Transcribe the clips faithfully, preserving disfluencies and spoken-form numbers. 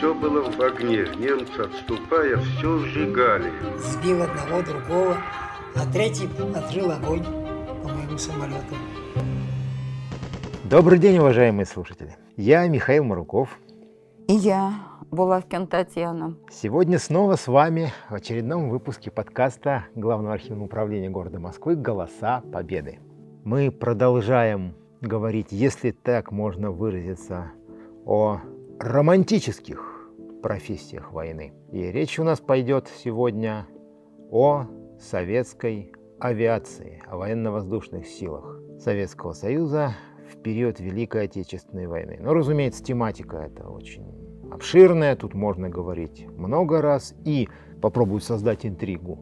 все было в огне. Немцы, отступая, все сжигали. Сбил одного, другого, а третий открыл огонь по моему самолету. Добрый день, уважаемые слушатели. Я Михаил Моруков. И я, Булавкина Татьяна. Сегодня снова с вами в очередном выпуске подкаста Главного архивного управления города Москвы «Голоса Победы». Мы продолжаем говорить, если так можно выразиться, о романтических профессиях войны. И речь у нас пойдет сегодня о советской авиации, о военно-воздушных силах Советского Союза в период Великой Отечественной войны. Но, разумеется, тематика эта очень обширная, тут можно говорить много раз, и попробую создать интригу.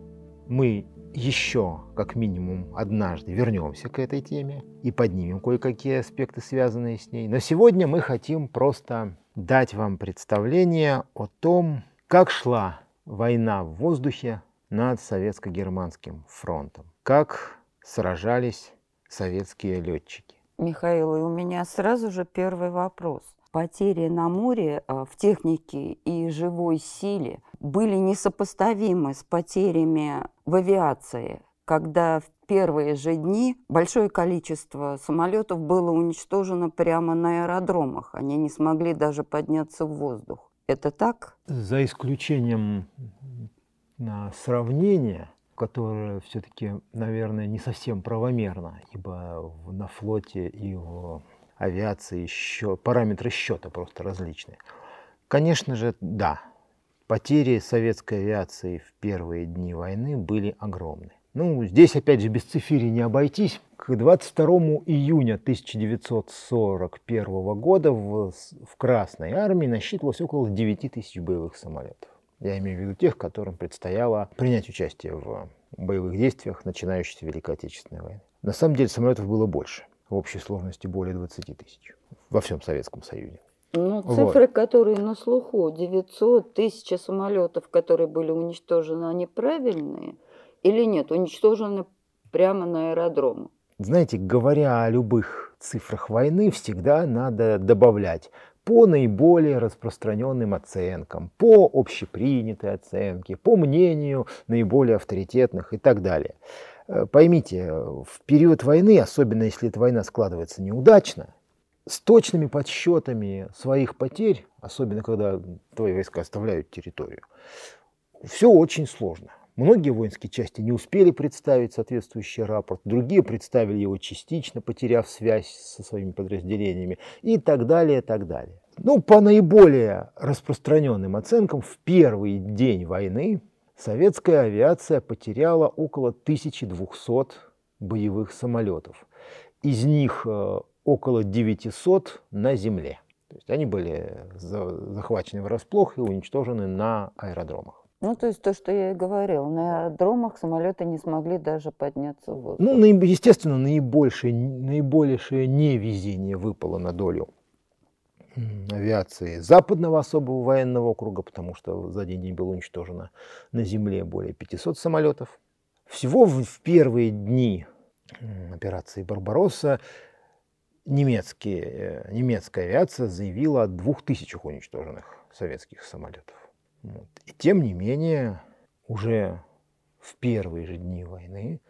Мы еще, как минимум, однажды вернемся к этой теме и поднимем кое-какие аспекты, связанные с ней. Но сегодня мы хотим просто дать вам представление о том, как шла война в воздухе над Советско-германским фронтом, как сражались советские летчики. Михаил, и у меня сразу же первый вопрос. Потери на море в технике и живой силе были несопоставимы с потерями в авиации, когда в первые же дни большое количество самолетов было уничтожено прямо на аэродромах. Они не смогли даже подняться в воздух. Это так? За исключением сравнения, которое все-таки, наверное, не совсем правомерно, ибо на флоте и в авиации еще параметры счета просто различные. Конечно же, да, потери советской авиации в первые дни войны были огромны. Ну, здесь опять же без цифирей не обойтись. К двадцать второго июня тысяча девятьсот сорок первого года в, в Красной армии насчитывалось около девяти тысяч боевых самолетов. Я имею в виду тех, которым предстояло принять участие в боевых действиях начинающейся Великой Отечественной войны. На самом деле самолетов было больше. В общей сложности более двадцати тысяч во всем Советском Союзе. Ну, цифры, вот, которые на слуху, девятьсот, тысяча самолетов, которые были уничтожены, они правильные или нет? Уничтожены прямо на аэродрому? Знаете, говоря о любых цифрах войны, всегда надо добавлять по наиболее распространенным оценкам, по общепринятой оценке, по мнению наиболее авторитетных и так далее. Поймите, в период войны, особенно если эта война складывается неудачно, с точными подсчетами своих потерь, особенно когда твои войска оставляют территорию, все очень сложно. Многие воинские части не успели представить соответствующий рапорт, другие представили его частично, потеряв связь со своими подразделениями и так далее, так далее. Ну, по наиболее распространенным оценкам, в первый день войны советская авиация потеряла около тысячи двухсот боевых самолетов. Из них около девятисот на земле. То есть они были захвачены врасплох и уничтожены на аэродромах. Ну, то есть то, что я и говорил, на аэродромах самолеты не смогли даже подняться в воздух. Ну, естественно, наибольшее, наибольшее невезение выпало на долю авиации Западного особого военного округа, потому что за один день было уничтожено на земле более пятисот самолетов. Всего в первые дни операции «Барбаросса» немецкие, немецкая авиация заявила о двух тысячах уничтоженных советских самолетов. Вот. И тем не менее, уже в первые же дни войны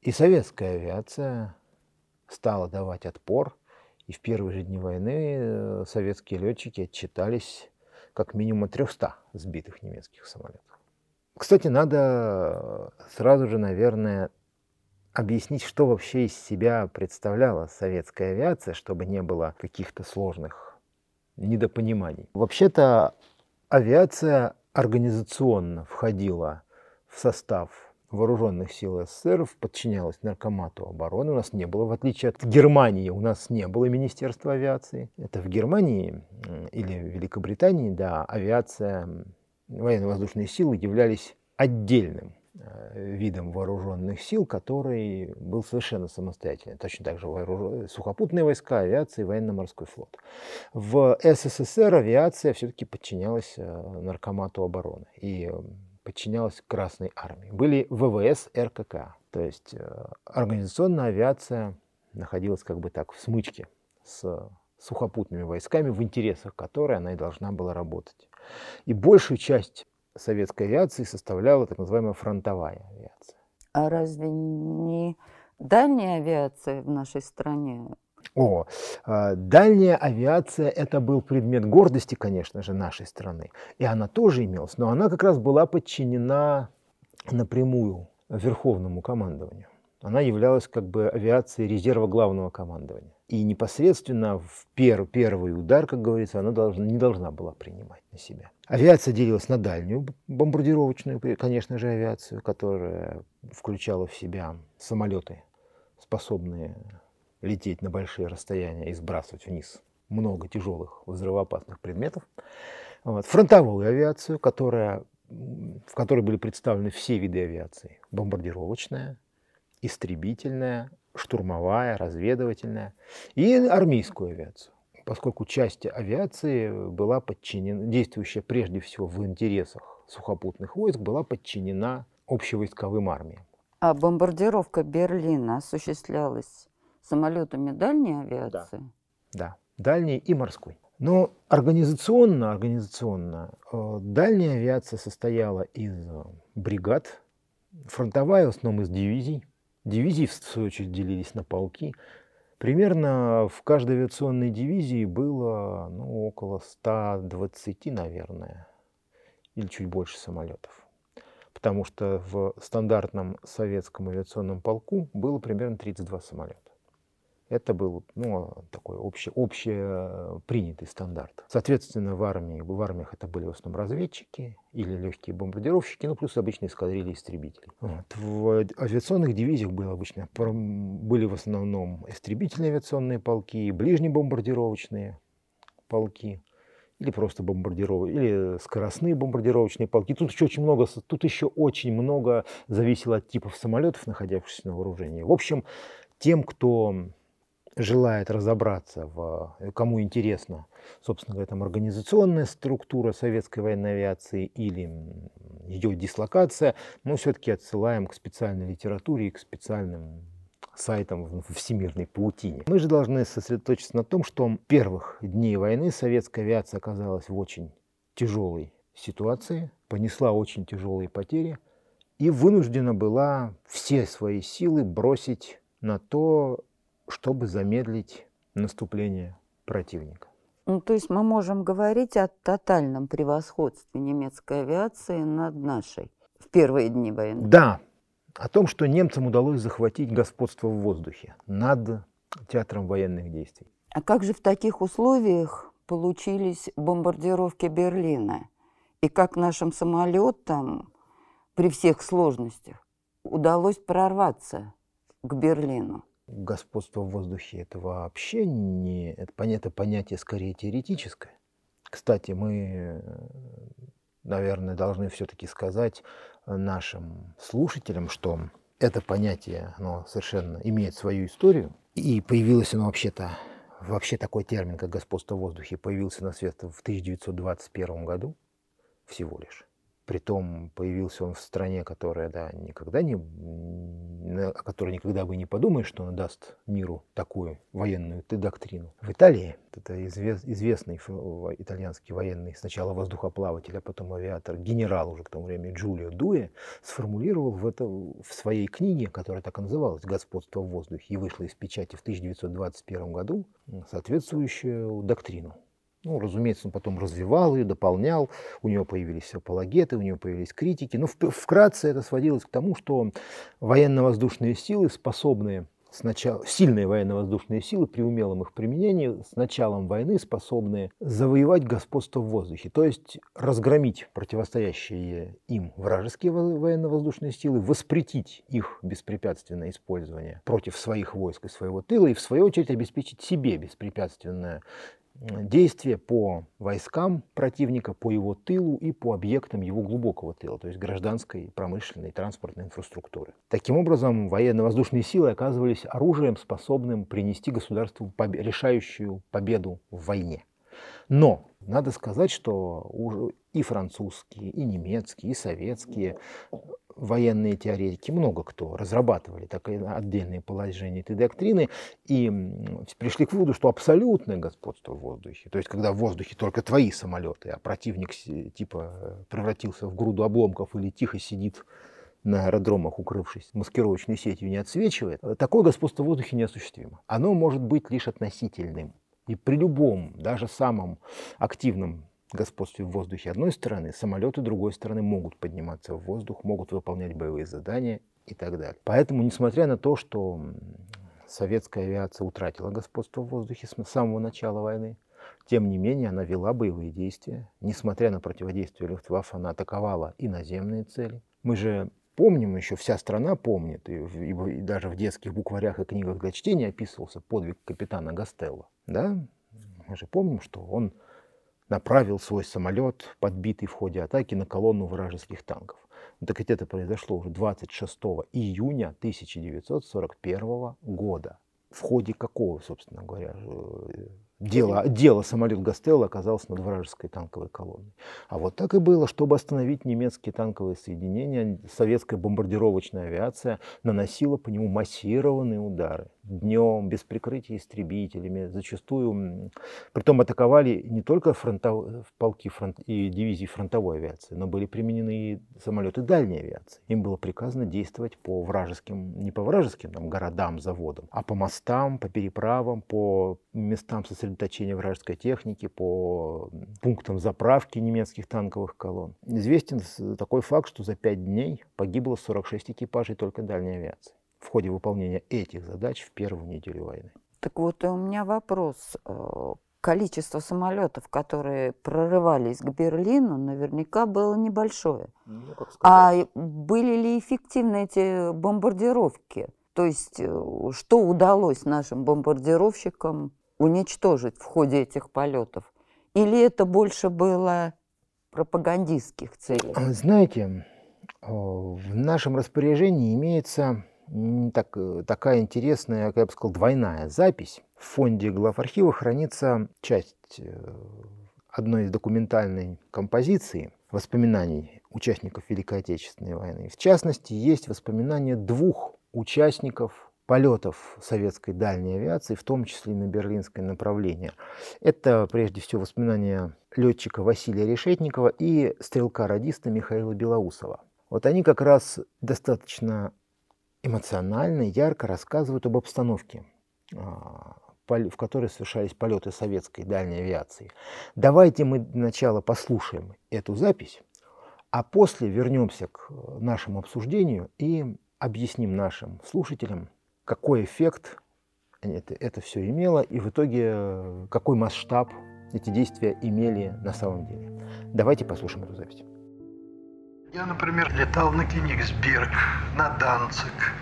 и советская авиация стала давать отпор, и в первые же дни войны советские летчики отчитались как минимум трёхсот сбитых немецких самолетов. Кстати, надо сразу же, наверное, объяснить, что вообще из себя представляла советская авиация, чтобы не было каких-то сложных недопониманий. Вообще-то, авиация организационно входила в состав вооруженных сил СССР, подчинялась наркомату обороны. У нас не было, в отличие от Германии, у нас не было министерства авиации. Это в Германии или в Великобритании, да, авиация, военно-воздушные силы являлись отдельным видом вооруженных сил, который был совершенно самостоятельным. Точно так же вооруженные сухопутные войска, авиация и военно-морской флот. В СССР авиация все-таки подчинялась наркомату обороны и подчинялась Красной армии. Были ВВС РКК, то есть организационная авиация находилась как бы так в смычке с сухопутными войсками, в интересах которой она и должна была работать. И большую часть советской авиации составляла так называемая фронтовая авиация. А разве не дальняя авиация в нашей стране? О, дальняя авиация – это был предмет гордости, конечно же, нашей страны. И она тоже имелась, но она как раз была подчинена напрямую Верховному командованию. Она являлась как бы авиацией резерва главного командования. И непосредственно в пер, первый удар, как говорится, она должна, не должна была принимать на себя. Авиация делилась на дальнюю бомбардировочную, конечно же, авиацию, которая включала в себя самолеты, способные лететь на большие расстояния и сбрасывать вниз много тяжелых взрывоопасных предметов. Вот. Фронтовую авиацию, которая, в которой были представлены все виды авиации. Бомбардировочная, истребительная, штурмовая, разведывательная и армейскую авиацию, поскольку часть авиации была подчинена, действующая прежде всего в интересах сухопутных войск, была подчинена общевойсковым армиям. А бомбардировка Берлина осуществлялась самолетами дальней авиации? Да, да, дальней и морской. Но организационно, организационно дальняя авиация состояла из бригад, фронтовая в основном из дивизий. Дивизии, в свою очередь, делились на полки. Примерно в каждой авиационной дивизии было ну, около ста двадцати, наверное, или чуть больше самолетов. Потому что в стандартном советском авиационном полку было примерно тридцать два самолета. Это был ну, такой общий, общепринятый стандарт. Соответственно, в, армии, в армиях это были в основном разведчики или легкие бомбардировщики, ну плюс обычные эскадрильи истребителей. Вот. В авиационных дивизиях было обычно, были в основном истребительные авиационные полки, ближнебомбардировочные полки или просто бомбардиров... или скоростные бомбардировочные полки. Тут еще очень много, тут еще очень много зависело от типов самолетов, находящихся на вооружении. В общем, тем, кто желает разобраться, в, кому интересна, собственно говоря, там организационная структура советской военной авиации или ее дислокация, мы все-таки отсылаем к специальной литературе и к специальным сайтам в всемирной паутине. Мы же должны сосредоточиться на том, что с первых дней войны советская авиация оказалась в очень тяжелой ситуации, понесла очень тяжелые потери и вынуждена была все свои силы бросить на то, чтобы замедлить наступление противника. Ну, то есть мы можем говорить о тотальном превосходстве немецкой авиации над нашей в первые дни войны. Да, о том, что немцам удалось захватить господство в воздухе над театром военных действий. А как же в таких условиях получились бомбардировки Берлина? И как нашим самолетам при всех сложностях удалось прорваться к Берлину? Господство в воздухе – это вообще не… Это понятие, понятие скорее теоретическое. Кстати, мы, наверное, должны все-таки сказать нашим слушателям, что это понятие, оно совершенно имеет свою историю. И появилось оно вообще-то… Вообще такой термин, как господство в воздухе, появился на свет в тысяча девятьсот двадцать первом году всего лишь. Притом появился он в стране, которая, да, никогда не, о которой никогда бы не подумаешь, что она даст миру такую военную доктрину. В Италии, это извест, известный итальянский военный, сначала воздухоплаватель, а потом авиатор, генерал уже к тому времени Джулио Дуэ, сформулировал в, это, в своей книге, которая так и называлась «Господство в воздухе», и вышла из печати в тысяча девятьсот двадцать первом году, соответствующую доктрину. Ну, разумеется, он потом развивал ее, дополнял, у него появились апологеты, у него появились критики. Но вкратце это сводилось к тому, что военно-воздушные силы, способные сначала, сильные военно-воздушные силы при умелом их применении с началом войны способны завоевать господство в воздухе, то есть разгромить противостоящие им вражеские военно-воздушные силы, воспретить их беспрепятственное использование против своих войск и своего тыла и в свою очередь обеспечить себе беспрепятственное действия по войскам противника, по его тылу и по объектам его глубокого тыла, то есть гражданской, промышленной, транспортной инфраструктуры. Таким образом, военно-воздушные силы оказывались оружием, способным принести государству поб... решающую победу в войне. Но надо сказать, что уже и французские, и немецкие, и советские военные теоретики, много кто, разрабатывали так отдельные положения этой доктрины и пришли к выводу, что абсолютное господство в воздухе, то есть когда в воздухе только твои самолеты, а противник типа превратился в груду обломков или тихо сидит на аэродромах, укрывшись маскировочной сетью, не отсвечивает, такое господство в воздухе неосуществимо. Оно может быть лишь относительным. И при любом, даже самом активном господстве в воздухе одной стороны, самолеты другой стороны могут подниматься в воздух, могут выполнять боевые задания и так далее. Поэтому, несмотря на то, что советская авиация утратила господство в воздухе с самого начала войны, тем не менее она вела боевые действия. Несмотря на противодействие Люфтваффе, она атаковала и наземные цели. Мы же помним, еще вся страна помнит, и, и, и даже в детских букварях и книгах для чтения описывался подвиг капитана Гастелло. Да? Мы же помним, что он направил свой самолет, подбитый в ходе атаки, на колонну вражеских танков. Ну, так ведь это произошло уже двадцать шестого июня тысяча девятьсот сорок первого года. В ходе какого, собственно говоря, дело, дело самолет Гастелло оказалось над вражеской танковой колонной. А вот так и было, чтобы остановить немецкие танковые соединения, советская бомбардировочная авиация наносила по нему массированные удары. Днем, без прикрытия истребителями, зачастую. Притом атаковали не только фронтов... полки фронт... и дивизии фронтовой авиации, но были применены и самолеты дальней авиации. Им было приказано действовать по вражеским, не по вражеским там, городам, заводам, а по мостам, по переправам, по местам сосредоточения вражеской техники, по пунктам заправки немецких танковых колонн. Известен такой факт, что за пять дней погибло сорок шесть экипажей только дальней авиации в ходе выполнения этих задач в первую неделю войны. Так вот, у меня вопрос. Количество самолетов, которые прорывались к Берлину, наверняка было небольшое. Ну, как сказать. А были ли эффективны эти бомбардировки? То есть, что удалось нашим бомбардировщикам уничтожить в ходе этих полетов? Или это больше было пропагандистских целей? Знаете, в нашем распоряжении имеется... Так, такая интересная, как я бы сказал, двойная запись. В фонде главархива хранится часть одной из документальной композиции воспоминаний участников Великой Отечественной войны. В частности, есть воспоминания двух участников полетов советской дальней авиации, в том числе и на берлинское направление. Это, прежде всего, воспоминания летчика Василия Решетникова и стрелка-радиста Михаила Белоусова. Вот они как раз достаточно эмоционально, ярко рассказывают об обстановке, в которой совершались полеты советской дальней авиации. Давайте мы сначала послушаем эту запись, а после вернемся к нашему обсуждению и объясним нашим слушателям, какой эффект это, это все имело и в итоге какой масштаб эти действия имели на самом деле. Давайте послушаем эту запись. Я, например, летал на Кенигсберг, на Данциг,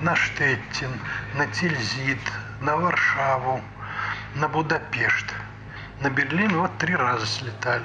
на Штеттин, на Тильзит, на Варшаву, на Будапешт. На Берлин вот три раза слетали.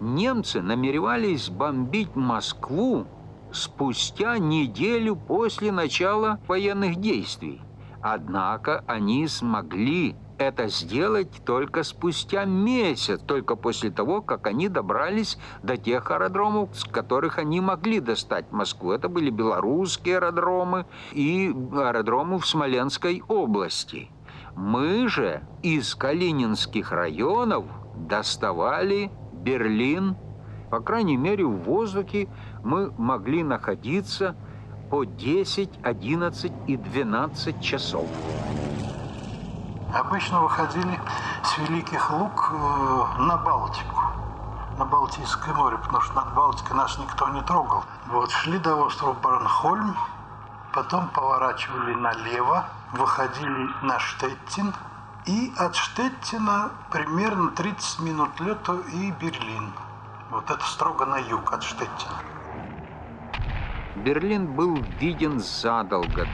Немцы намеревались бомбить Москву спустя неделю после начала военных действий. Однако они смогли это сделать только спустя месяц, только после того, как они добрались до тех аэродромов, с которых они могли достать Москву. Это были белорусские аэродромы и аэродромы в Смоленской области. Мы же из калининских районов доставали Берлин. По крайней мере, в воздухе мы могли находиться по десять, одиннадцать и двенадцать часов. Обычно выходили с Великих Луг на Балтику, на Балтийское море, потому что над Балтикой нас никто не трогал. Вот, шли до острова Борнхольм, потом поворачивали налево, выходили на Штеттин, и от Штеттина примерно тридцать минут лета и Берлин. Вот это строго на юг от Штеттина. Берлин был виден задолго.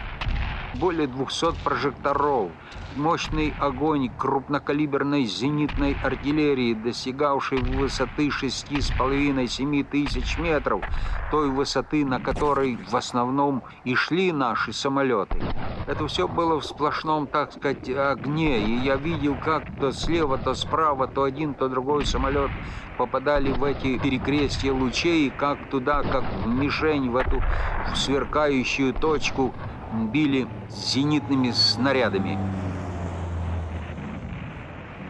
более двухсот прожекторов, мощный огонь крупнокалиберной зенитной артиллерии, достигавшей высоты шести с половиной — семи тысяч метров, той высоты, на которой в основном и шли наши самолеты. Это все было в сплошном, так сказать, огне, и я видел, как то слева, то справа, то один, то другой самолет попадали в эти перекрестия лучей, и как туда, как в мишень, в эту сверкающую точку били зенитными снарядами.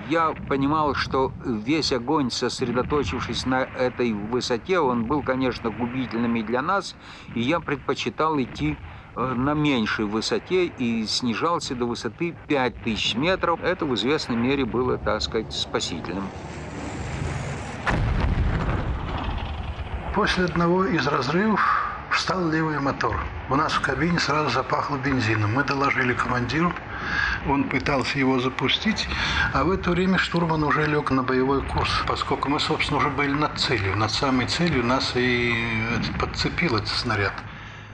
Я понимал, что весь огонь, сосредоточившись на этой высоте, он был, конечно, губительным и для нас, и я предпочитал идти на меньшей высоте и снижался до высоты пяти тысяч метров. Это в известной мере было, так сказать, спасительным. После одного из разрывов встал левый мотор. У нас в кабине сразу запахло бензином. Мы доложили командиру, он пытался его запустить, а в это время штурман уже лег на боевой курс, поскольку мы, собственно, уже были над целью. Над самой целью нас и подцепил этот снаряд.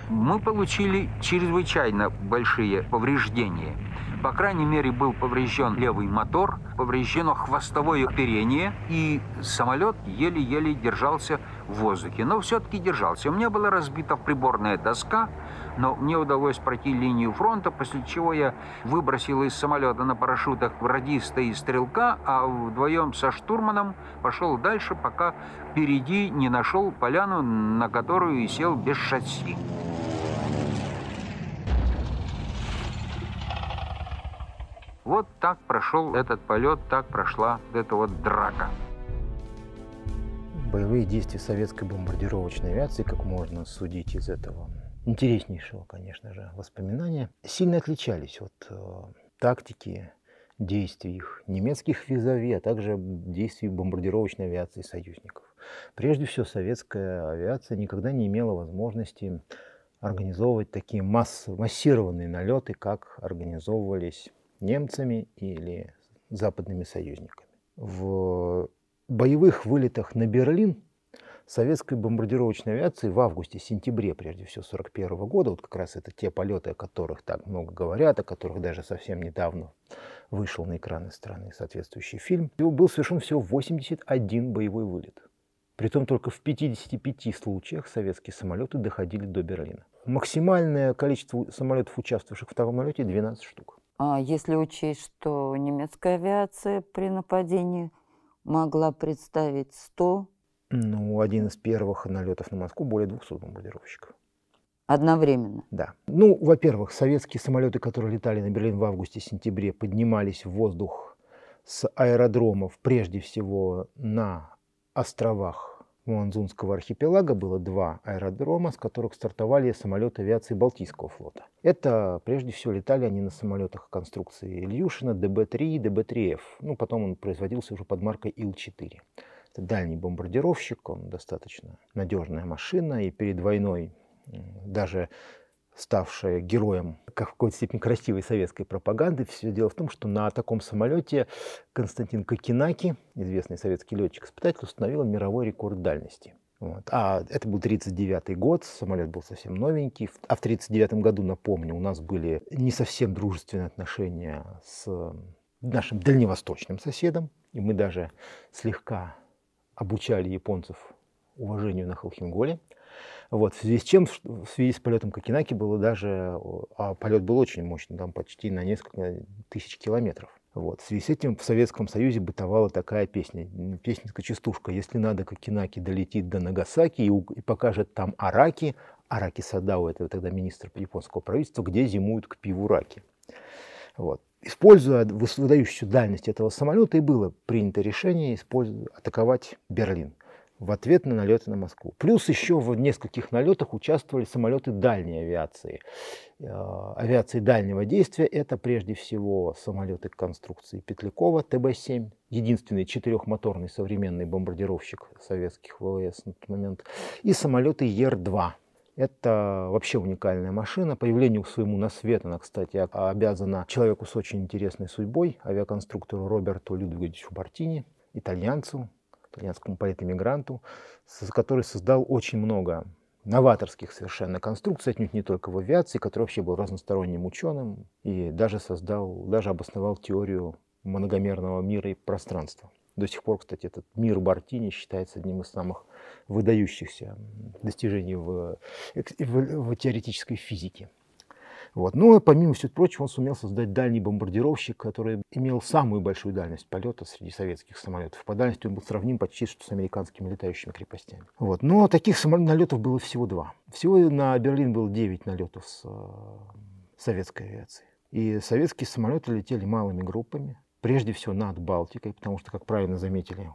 Мы получили чрезвычайно большие повреждения. По крайней мере, был поврежден левый мотор, повреждено хвостовое оперение, и самолет еле-еле держался в воздухе. Но все-таки держался. У меня была разбита приборная доска, но мне удалось пройти линию фронта, после чего я выбросил из самолета на парашютах радиста и стрелка, а вдвоем со штурманом пошел дальше, пока впереди не нашел поляну, на которую и сел без шасси. Вот так прошел этот полет, так прошла эта вот драка. Боевые действия советской бомбардировочной авиации, как можно судить из этого интереснейшего, конечно же, воспоминания, сильно отличались от э, тактики действий их немецких визави, а также действий бомбардировочной авиации союзников. Прежде всего, советская авиация никогда не имела возможности организовывать такие масс, массированные налеты, как организовывались немцами или западными союзниками. В боевых вылетах на Берлин советской бомбардировочной авиации в августе-сентябре, прежде всего, тысяча девятьсот сорок первого года, вот как раз это те полеты, о которых так много говорят, о которых даже совсем недавно вышел на экраны страны соответствующий фильм, был совершен всего восемьдесят один боевой вылет. Притом только в пятидесяти пяти случаях советские самолеты доходили до Берлина. Максимальное количество самолетов, участвовавших в таком полете, двенадцать штук. Если учесть, что немецкая авиация при нападении могла представить сто... Ну, один из первых налетов на Москву более двухсот бомбардировщиков. Одновременно? Да. Ну, во-первых, советские самолеты, которые летали на Берлин в августе-сентябре, поднимались в воздух с аэродромов, прежде всего на островах Муанзунского архипелага. Было два аэродрома, с которых стартовали самолеты авиации Балтийского флота. Это, прежде всего, летали они на самолетах конструкции Ильюшина, дэ бэ три и дэ бэ три эф. Ну, потом он производился уже под маркой ил четыре. Это дальний бомбардировщик, он достаточно надежная машина, и перед войной даже ставшая героем как в какой-то степени красивой советской пропаганды. Все дело в том, что на таком самолете Константин Коккинаки, известный советский летчик-испытатель, установил мировой рекорд дальности. Вот. А это был тридцать девятый год, самолет был совсем новенький. А в тридцать девятом году, напомню, у нас были не совсем дружественные отношения с нашим дальневосточным соседом, и мы даже слегка обучали японцев уважению на Холхимголе. Вот, в связи с чем, в связи с полетом Коккинаки было даже, а полет был очень мощный, там почти на несколько тысяч километров. Вот, в связи с этим в Советском Союзе бытовала такая песня, песенка-частушка: если надо, Коккинаки долетит до Нагасаки и, и покажет там араки, Араки Садао, это тогда министр японского правительства, где зимуют к пиву раки. Вот. Используя выдающуюся дальность этого самолета, и было принято решение атаковать Берлин в ответ на налеты на Москву. Плюс еще в нескольких налетах участвовали самолеты дальней авиации. Авиации дальнего действия — это прежде всего самолеты конструкции Петлякова тэ бэ семь, единственный четырехмоторный современный бомбардировщик советских вэ вэ эс на тот момент, и самолеты ер два. Это вообще уникальная машина. Появлению своему на свет она, кстати, обязана человеку с очень интересной судьбой, авиаконструктору Роберту Людвиговичу Бартини, итальянцу, итальянскому поэт-эмигранту, который создал очень много новаторских совершенно конструкций, отнюдь не только в авиации, который вообще был разносторонним ученым и даже создал, даже обосновал теорию многомерного мира и пространства. До сих пор, кстати, этот мир Бартини считается одним из самых выдающихся достижений в, в, в теоретической физике. Вот. Но, помимо всего прочего, он сумел создать дальний бомбардировщик, который имел самую большую дальность полета среди советских самолетов. По дальности он был сравним почти что с американскими летающими крепостями. Вот. Но таких налетов было всего два. Всего на Берлин было девять налетов с советской авиации. И советские самолеты летели малыми группами, прежде всего над Балтикой, потому что, как правильно заметили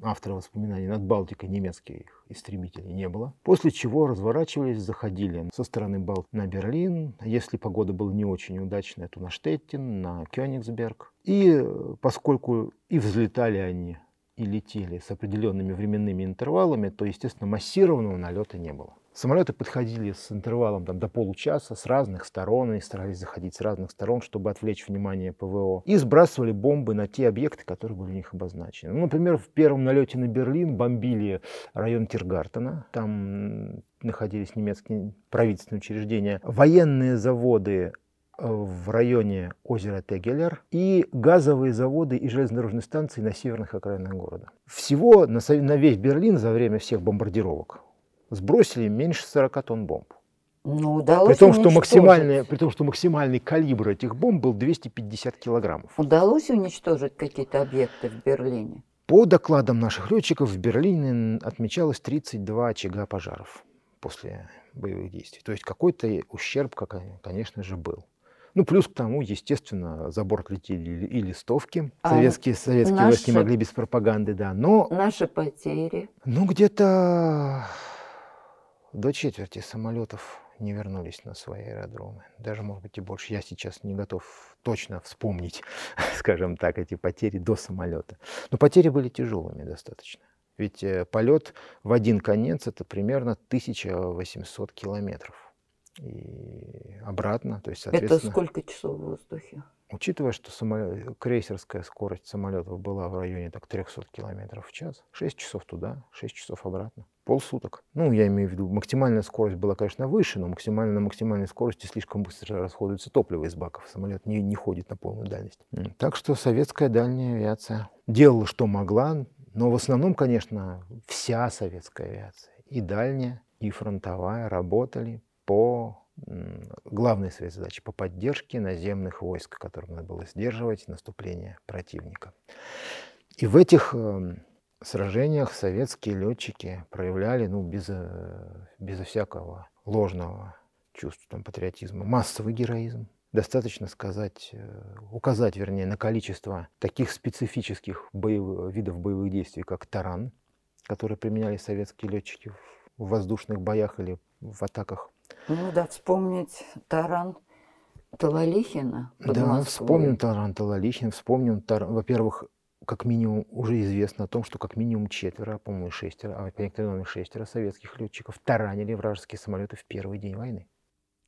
авторы воспоминаний, над Балтикой немецких истребителей не было. После чего разворачивались, заходили со стороны Балтики на Берлин. Если погода была не очень удачная, то на Штеттин, на Кёнигсберг. И поскольку и взлетали они, и летели с определенными временными интервалами, то, естественно, массированного налета не было. Самолеты подходили с интервалом там, до получаса с разных сторон, они старались заходить с разных сторон, чтобы отвлечь внимание ПВО, и сбрасывали бомбы на те объекты, которые были у них обозначены. Ну, например, в первом налете на Берлин бомбили район Тиргартена, там находились немецкие правительственные учреждения, военные заводы в районе озера Тегелер и газовые заводы и железнодорожные станции на северных окраинах города. Всего на, на весь Берлин за время всех бомбардировок сбросили меньше сорока тонн бомб. Ну, удалось при том, что максимальный, при том, что максимальный калибр этих бомб был двести пятьдесят килограммов. Удалось уничтожить какие-то объекты в Берлине? По докладам наших летчиков, в Берлине отмечалось тридцать два очага пожаров после боевых действий. То есть какой-то ущерб, конечно же, был. Ну, плюс к тому, естественно, за борт летели и листовки. А советские советские наши, власти не могли без пропаганды, да. Но наши потери? Ну, где-то до четверти самолетов не вернулись на свои аэродромы. Даже, может быть, и больше. Я сейчас не готов точно вспомнить, скажем так, эти потери до самолета. Но потери были тяжелыми достаточно. Ведь полет в один конец – это примерно тысяча восемьсот километров. И обратно, то есть, соответственно... Это сколько часов в воздухе? Учитывая, что самолет, крейсерская скорость самолетов была в районе так, трёхсот километров в час, шесть часов туда, шесть часов обратно, полсуток. Ну, я имею в виду, максимальная скорость была, конечно, выше, но максимально, на максимальной скорости слишком быстро расходуется топливо из баков, самолет не, не ходит на полную дальность. Mm. Так что советская дальняя авиация делала, что могла, но в основном, конечно, вся советская авиация, и дальняя, и фронтовая, работали по главной своей задаче, по поддержке наземных войск, которым надо было сдерживать наступление противника. И в этих сражениях советские летчики проявляли, ну, без, без всякого ложного чувства там, патриотизма, массовый героизм. Достаточно сказать, указать, вернее, на количество таких специфических боевых, видов боевых действий, как таран, которые применяли советские летчики в воздушных боях или в атаках. Ну да, вспомнить таран Талалихина. Да, вспомним таран Талалихина, вспомним таран. Во-первых, как минимум уже известно о том, что как минимум четверо, а по-моему шестеро, а по некоторым шестеро советских летчиков таранили вражеские самолеты в первый день войны.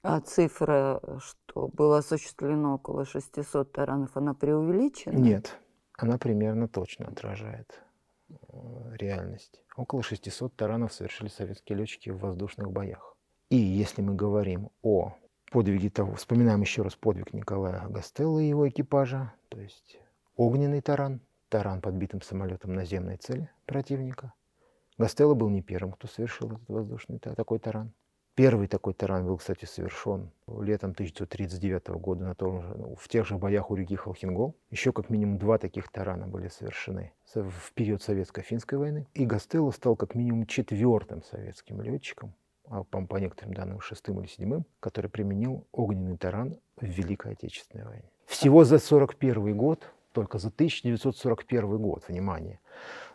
А цифра, что было осуществлено около шестисот таранов, она преувеличена? Нет, она примерно точно отражает реальность. Около шестисот таранов совершили советские летчики в воздушных боях. И если мы говорим о подвиге того, вспоминаем еще раз подвиг Николая Гастелло и его экипажа, то есть огненный таран, таран подбитым самолетом наземной цели противника. Гастелло был не первым, кто совершил этот воздушный такой таран. Первый такой таран был, кстати, совершен летом тысяча девятьсот тридцать девятого года на том же, в тех же боях у реки Халхин-Гол. Еще как минимум два таких тарана были совершены в период Советско-финской войны. И Гастелло стал как минимум четвертым советским летчиком, а по некоторым данным шестым или седьмым, который применил огненный таран в Великой Отечественной войне. Всего за сорок первый год, только за тысяча девятьсот сорок первый год, внимание,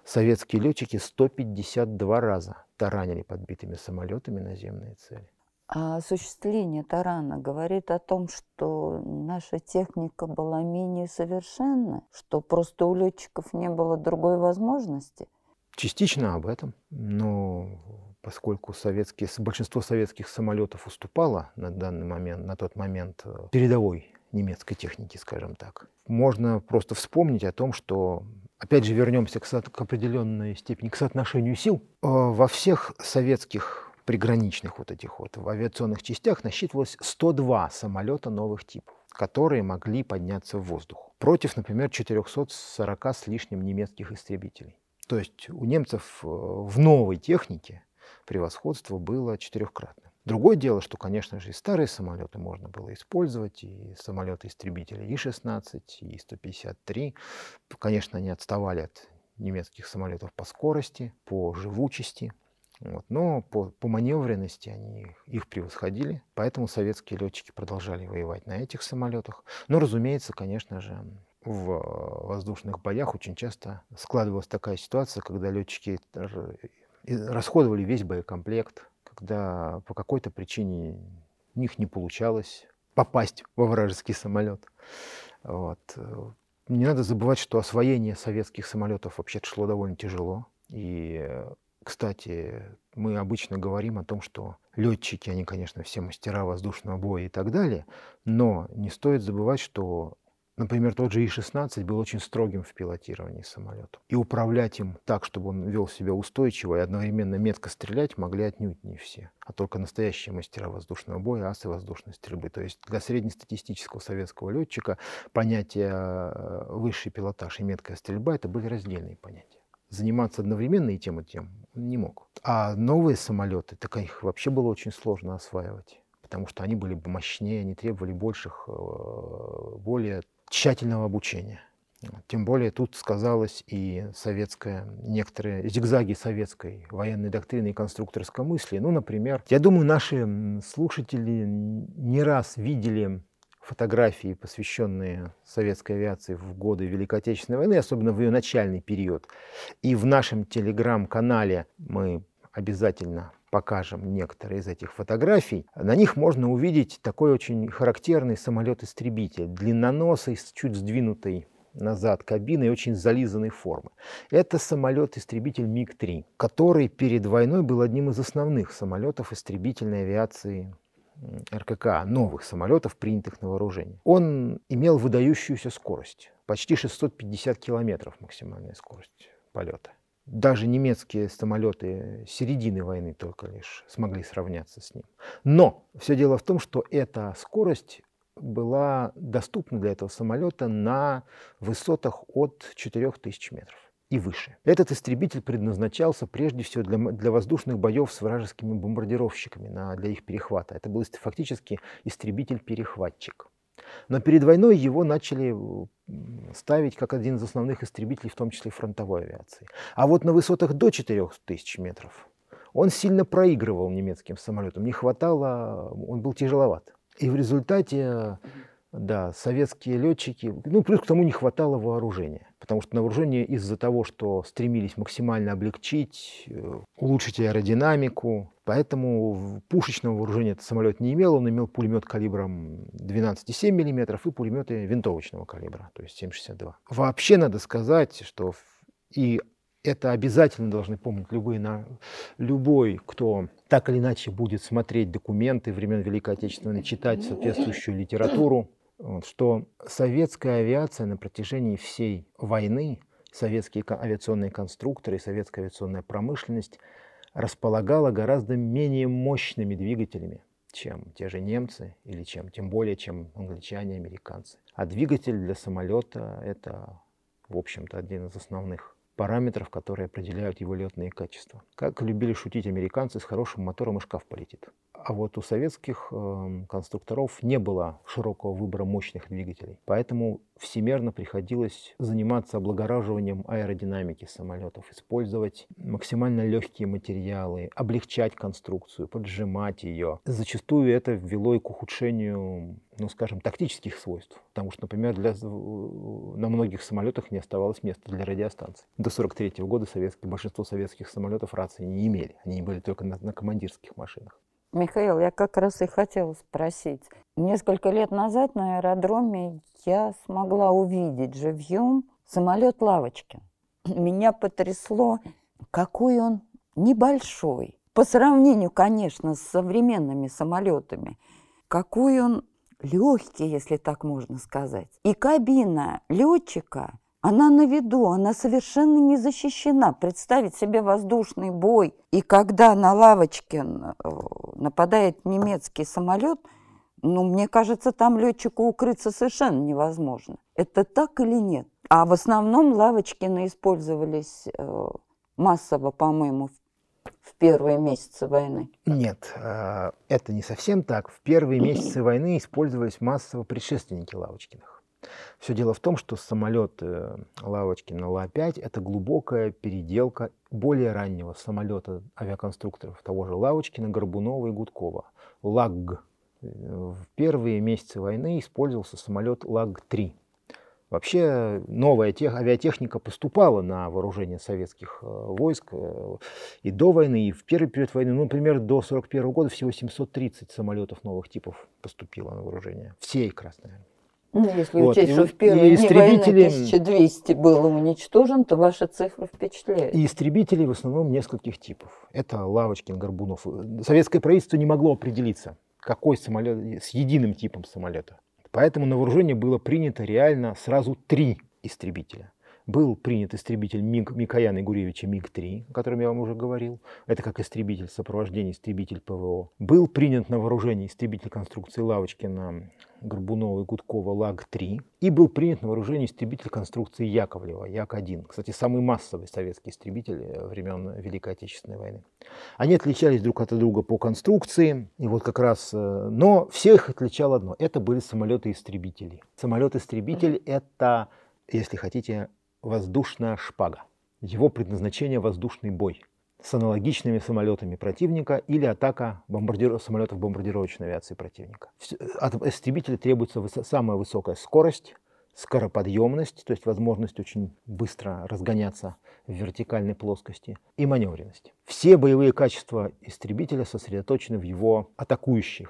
советские летчики сто пятьдесят два раза таранили подбитыми самолетами наземные цели. А осуществление тарана говорит о том, что наша техника была менее совершенна, что просто у летчиков не было другой возможности? Частично об этом, но... Поскольку советские, большинство советских самолетов уступало на данный момент, на тот момент передовой немецкой технике, скажем так, можно просто вспомнить о том, что, опять же, вернемся к, к определенной степени, к соотношению сил. Во всех советских приграничных вот этих вот в авиационных частях насчитывалось сто два самолета новых типов, которые могли подняться в воздух. Против, например, четырёхсот сорока с лишним немецких истребителей. То есть у немцев в новой технике превосходство было четырехкратным. Другое дело, что, конечно же, и старые самолеты можно было использовать, и самолеты-истребители И шестнадцать, и сто пятьдесят три. Конечно, они отставали от немецких самолетов по скорости, по живучести, вот, но по, по маневренности они их превосходили, поэтому советские летчики продолжали воевать на этих самолетах. Но, разумеется, конечно же, в воздушных боях очень часто складывалась такая ситуация, когда летчики расходовали весь боекомплект, когда по какой-то причине у них не получалось попасть во вражеский самолет. Вот. Не надо забывать, что освоение советских самолетов вообще-то шло довольно тяжело. И, кстати, мы обычно говорим о том, что летчики, они, конечно, все мастера воздушного боя и так далее, но не стоит забывать, что, например, тот же И шестнадцать был очень строгим в пилотировании самолета. И управлять им так, чтобы он вел себя устойчиво и одновременно метко стрелять, могли отнюдь не все, а только настоящие мастера воздушного боя, асы воздушной стрельбы. То есть для среднестатистического советского летчика понятие «высший пилотаж» и «меткая стрельба» — это были раздельные понятия. Заниматься одновременно и тем, и тем он не мог. А новые самолеты, так их вообще было очень сложно осваивать, потому что они были мощнее, они требовали больших, более тщательного обучения. Тем более тут сказалось и советское, некоторые зигзаги советской военной доктрины и конструкторской мысли. Ну, например, я думаю, наши слушатели не раз видели фотографии, посвященные советской авиации в годы Великой Отечественной войны, особенно в ее начальный период. И в нашем телеграм-канале мы обязательно покажем некоторые из этих фотографий. На них можно увидеть такой очень характерный самолет-истребитель, длинноносый, с чуть сдвинутой назад кабиной, очень зализанной формы. Это самолет-истребитель Миг три, который перед войной был одним из основных самолетов истребительной авиации РККА, новых самолетов, принятых на вооружение. Он имел выдающуюся скорость, почти шестьсот пятьдесят километров максимальная скорость полета. Даже немецкие самолеты середины войны только лишь смогли сравняться с ним. Но все дело в том, что эта скорость была доступна для этого самолета на высотах от четырёх тысяч метров и выше. Этот истребитель предназначался прежде всего для, для воздушных боев с вражескими бомбардировщиками, на, для их перехвата. Это был фактически истребитель-перехватчик. Но перед войной его начали ставить как один из основных истребителей, в том числе фронтовой авиации. А вот на высотах до четырёх тысяч метров он сильно проигрывал немецким самолетам. Не хватало, он был тяжеловат. И в результате, да, советские летчики, ну плюс к тому не хватало вооружения. Потому что на вооружение из-за того, что стремились максимально облегчить, улучшить аэродинамику, поэтому пушечного вооружения этот самолет не имел. Он имел пулемет калибром двенадцать и семь десятых миллиметра и пулеметы винтовочного калибра, то есть семь шестьдесят два. Вообще надо сказать, что и это обязательно должны помнить любые, на, любой, кто так или иначе будет смотреть документы времен Великой Отечественной, читать соответствующую литературу, что советская авиация на протяжении всей войны, советские авиационные конструкторы и советская авиационная промышленность располагала гораздо менее мощными двигателями, чем те же немцы или чем, тем более, чем англичане, американцы. А двигатель для самолета – это, в общем-то, один из основных параметров, которые определяют его летные качества. Как любили шутить американцы, с хорошим мотором и шкаф полетит. А вот у советских э, конструкторов не было широкого выбора мощных двигателей. Поэтому всемерно приходилось заниматься облагораживанием аэродинамики самолетов, использовать максимально легкие материалы, облегчать конструкцию, поджимать ее. Зачастую это ввело и к ухудшению, ну скажем, тактических свойств. Потому что, например, для, на многих самолетах не оставалось места для радиостанций. До тысяча девятьсот сорок третьего года советские, большинство советских самолетов рации не имели. Они были только на, на командирских машинах. Михаил, я как раз и хотела спросить. Несколько лет назад на аэродроме я смогла увидеть живьем самолет Лавочкин. Меня потрясло, какой он небольшой. По сравнению, конечно, с современными самолетами. Какой он легкий, если так можно сказать. И кабина летчика, Она на виду, она совершенно не защищена. Представить себе воздушный бой. И когда на Лавочкин нападает немецкий самолет, ну, мне кажется, там летчику укрыться совершенно невозможно. Это так или нет? А в основном Лавочкины использовались массово, по-моему, в первые месяцы войны. Нет, это не совсем так. В первые месяцы войны использовались массово предшественники Лавочкиных. Все дело в том, что самолет Лавочкина Ла пять – это глубокая переделка более раннего самолета авиаконструкторов того же Лавочкина, Горбунова и Гудкова. Лаг. В первые месяцы войны использовался самолет Лаг три. Вообще новая тех, авиатехника поступала на вооружение советских войск и до войны, и в первый период войны, ну, например, до сорок первого года всего семьсот тридцать самолетов новых типов поступило на вооружение всей Красной армии. Ну, если вот. учесть, что в первые дни войны тысяча двести было уничтожен, то ваши цифры впечатляют. И истребителей в основном нескольких типов. Это Лавочкин, Горбунов. Советское правительство не могло определиться, какой самолет, с единым типом самолета. Поэтому на вооружение было принято реально сразу три истребителя. Был принят истребитель Микояна и Гуревича Миг три, о котором я вам уже говорил. Это как истребитель сопровождения, истребитель ПВО. Был принят на вооружение истребитель конструкции Лавочкина, Горбунова и Гудкова Лаг три. И был принят на вооружение истребитель конструкции Яковлева, Як один. Кстати, самый массовый советский истребитель времен Великой Отечественной войны. Они отличались друг от друга по конструкции. И вот как раз... Но всех отличало одно. Это были самолеты-истребители. Самолет-истребитель — это, если хотите... воздушная шпага. Его предназначение – воздушный бой с аналогичными самолетами противника или атака бомбардиров... самолетов бомбардировочной авиации противника. От истребителя требуется выс... самая высокая скорость, скороподъемность, то есть возможность очень быстро разгоняться в вертикальной плоскости, и маневренность. Все боевые качества истребителя сосредоточены в его атакующих,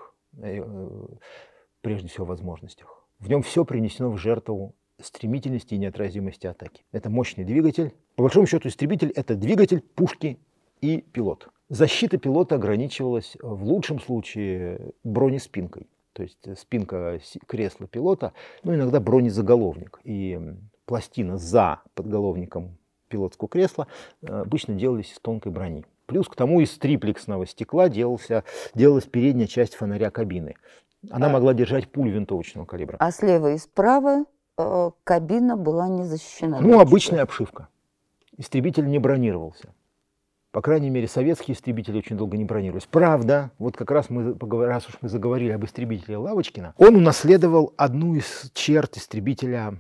прежде всего, возможностях. В нем все принесено в жертву стремительности и неотразимости атаки. Это мощный двигатель. По большому счету истребитель – это двигатель, пушки и пилот. Защита пилота ограничивалась в лучшем случае бронеспинкой. То есть спинка кресла пилота, ну, иногда бронезаголовник. И пластина за подголовником пилотского кресла обычно делались из тонкой брони. Плюс к тому из триплексного стекла делался, делалась передняя часть фонаря кабины. Она а... могла держать пулю винтовочного калибра. А слева и справа кабина была не защищена. Ну, обычная обшивка. Истребитель не бронировался. По крайней мере, советские истребители очень долго не бронировались. Правда, вот как раз мы, раз уж мы заговорили об истребителе Лавочкина, он унаследовал одну из черт истребителя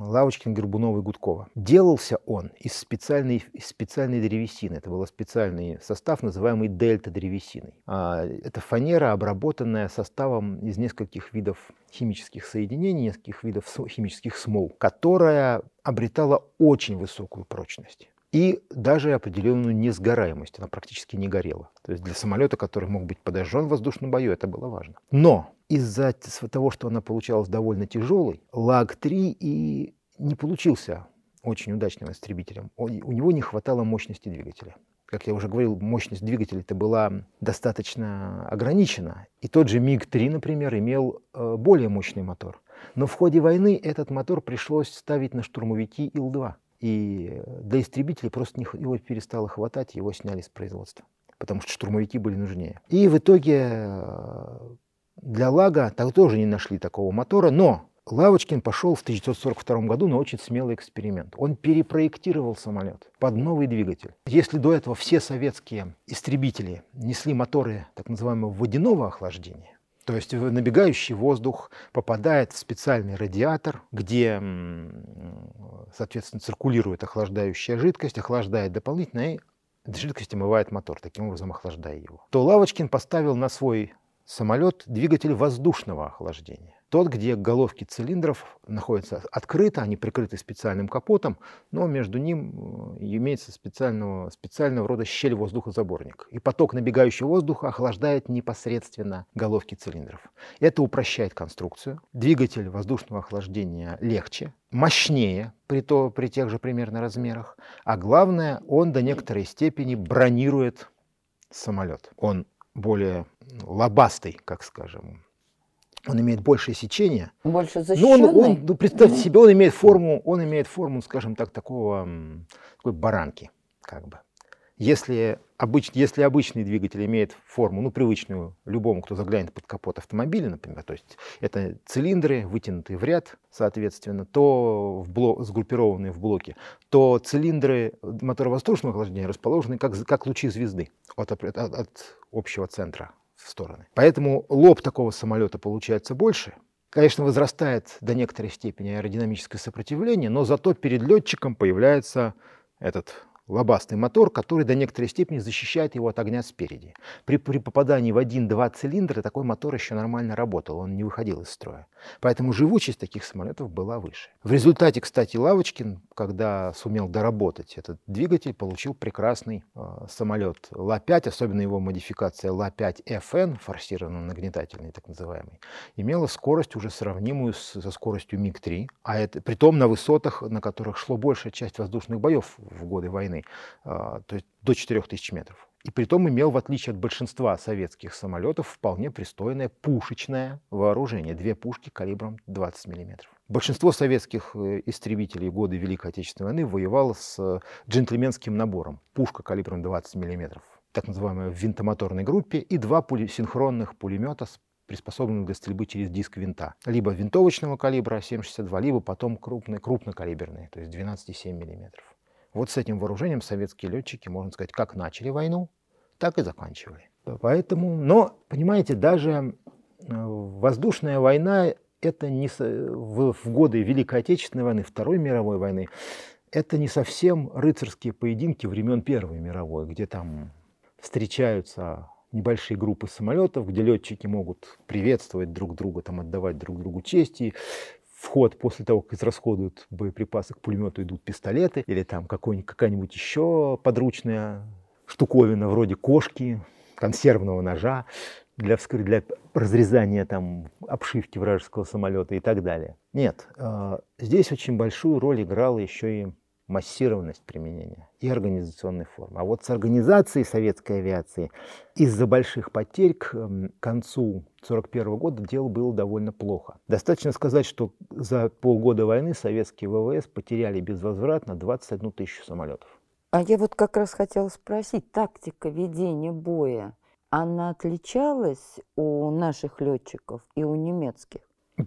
Лавочкина, Горбунова и Гудкова. Делался он из специальной, из специальной древесины. Это был специальный состав, называемый дельта-древесиной. Это фанера, обработанная составом из нескольких видов химических соединений, нескольких видов химических смол, которая обретала очень высокую прочность и даже определенную несгораемость. Она практически не горела. То есть для самолета, который мог быть подожжен в воздушном бою, это было важно. Но из-за того, что она получалась довольно тяжелой, Лаг три и не получился очень удачным истребителем. Он, у него не хватало мощности двигателя. Как я уже говорил, мощность двигателя-то была достаточно ограничена. И тот же Миг три, например, имел э, более мощный мотор. Но в ходе войны этот мотор пришлось ставить на штурмовики Ил два. И для истребителей просто не, его перестало хватать, его сняли с производства, потому что штурмовики были нужнее. И в итоге для Лага так тоже не нашли такого мотора, но Лавочкин пошел в тысяча девятьсот сорок втором году на очень смелый эксперимент. Он перепроектировал самолет под новый двигатель. Если до этого все советские истребители несли моторы так называемого водяного охлаждения, то есть набегающий воздух попадает в специальный радиатор, где, соответственно, циркулирует охлаждающая жидкость, охлаждает дополнительно, и жидкость омывает мотор, таким образом охлаждая его. То Лавочкин поставил на свой самолет двигатель воздушного охлаждения. Тот, где головки цилиндров находятся открыто, они прикрыты специальным капотом, но между ним имеется специального, специального рода щель воздухозаборник. И поток набегающего воздуха охлаждает непосредственно головки цилиндров. Это упрощает конструкцию. Двигатель воздушного охлаждения легче, мощнее при, то, при тех же примерно размерах. А главное, он до некоторой степени бронирует самолет. Он более лобастый, как скажем, он имеет большее сечение. Больше защищенный? Но он, он, ну, представьте себе, он имеет форму, он имеет форму, скажем так, такого, такой баранки, как бы. Если, обыч, если обычный двигатель имеет форму, ну, привычную любому, кто заглянет под капот автомобиля, например, то есть это цилиндры, вытянутые в ряд, соответственно, то в блок, сгруппированные в блоки, то цилиндры моторовоздушного охлаждения расположены как, как лучи звезды от, от, от общего центра в стороны. Поэтому лоб такого самолета получается больше. Конечно, возрастает до некоторой степени аэродинамическое сопротивление, но зато перед летчиком появляется этот... лобастый мотор, который до некоторой степени защищает его от огня спереди. При, при попадании в один-два цилиндра такой мотор еще нормально работал, он не выходил из строя. Поэтому живучесть таких самолетов была выше. В результате, кстати, Лавочкин, когда сумел доработать этот двигатель, получил прекрасный э, самолет Ла пять, особенно его модификация Ла пять эф эн, форсированный нагнетательный, так называемый, имела скорость уже сравнимую с, со скоростью миг три, а это притом на высотах, на которых шло большая часть воздушных боев в годы войны, то есть до четырёх тысяч метров. И притом имел, в отличие от большинства советских самолетов, вполне пристойное пушечное вооружение. Две пушки калибром двадцать миллиметров. Большинство советских истребителей в годы Великой Отечественной войны воевало с джентльменским набором. Пушка калибром двадцать миллиметров, так называемая в винтомоторной группе, и два пули- синхронных пулемета с приспособленных для стрельбы через диск винта. Либо винтовочного калибра семь шестьдесят два, либо потом крупные, крупнокалиберные, то есть двенадцать и семь миллиметров. Вот с этим вооружением советские летчики, можно сказать, как начали войну, так и заканчивали. Поэтому, но, понимаете, даже воздушная война, это не в, в годы Великой Отечественной войны, Второй мировой войны, это не совсем рыцарские поединки времен Первой мировой, где там встречаются небольшие группы самолетов, где летчики могут приветствовать друг друга, там, отдавать друг другу честь. И в ход, после того, как израсходуют боеприпасы, к пулемету идут пистолеты или там какая-нибудь еще подручная штуковина вроде кошки, консервного ножа для, вскры... для разрезания там, обшивки вражеского самолета и так далее. Нет, здесь очень большую роль играла еще и массированность применения и организационной формы. А вот с организацией советской авиации из-за больших потерь к концу сорок первого года дело было довольно плохо. Достаточно сказать, что за полгода войны советские ВВС потеряли безвозвратно двадцать одну тысячу самолетов. А я вот как раз хотела спросить, тактика ведения боя, она отличалась у наших летчиков и у немецких?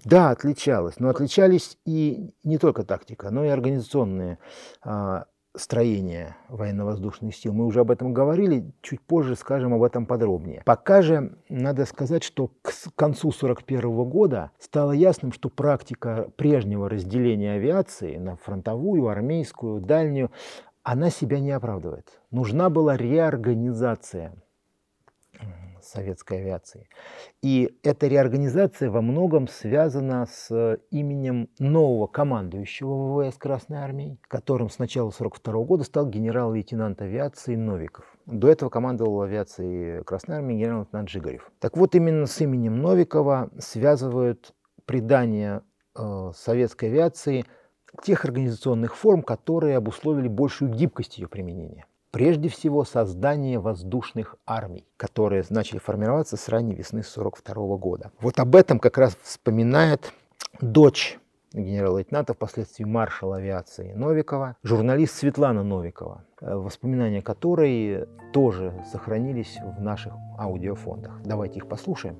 Да, отличалась, но отличались и не только тактика, но и организационные а, строения военно-воздушных сил. Мы уже об этом говорили, чуть позже скажем об этом подробнее. Пока же надо сказать, что к концу сорок первого года стало ясным, что практика прежнего разделения авиации на фронтовую, армейскую, дальнюю, она себя не оправдывает. Нужна была реорганизация советской авиации. И эта реорганизация во многом связана с именем нового командующего ВВС Красной армии, которым с начала сорок второго года стал генерал-лейтенант авиации Новиков. До этого командовал авиацией Красной армии генерал-лейтенант Жигарев. Так вот, именно с именем Новикова связывают придание э, советской авиации тех организационных форм, которые обусловили большую гибкость ее применения. Прежде всего, создание воздушных армий, которые начали формироваться с ранней весны сорок второго года. Вот об этом как раз вспоминает дочь генерала-лейтенанта, впоследствии маршал авиации Новикова, журналист Светлана Новикова, воспоминания которой тоже сохранились в наших аудиофондах. Давайте их послушаем.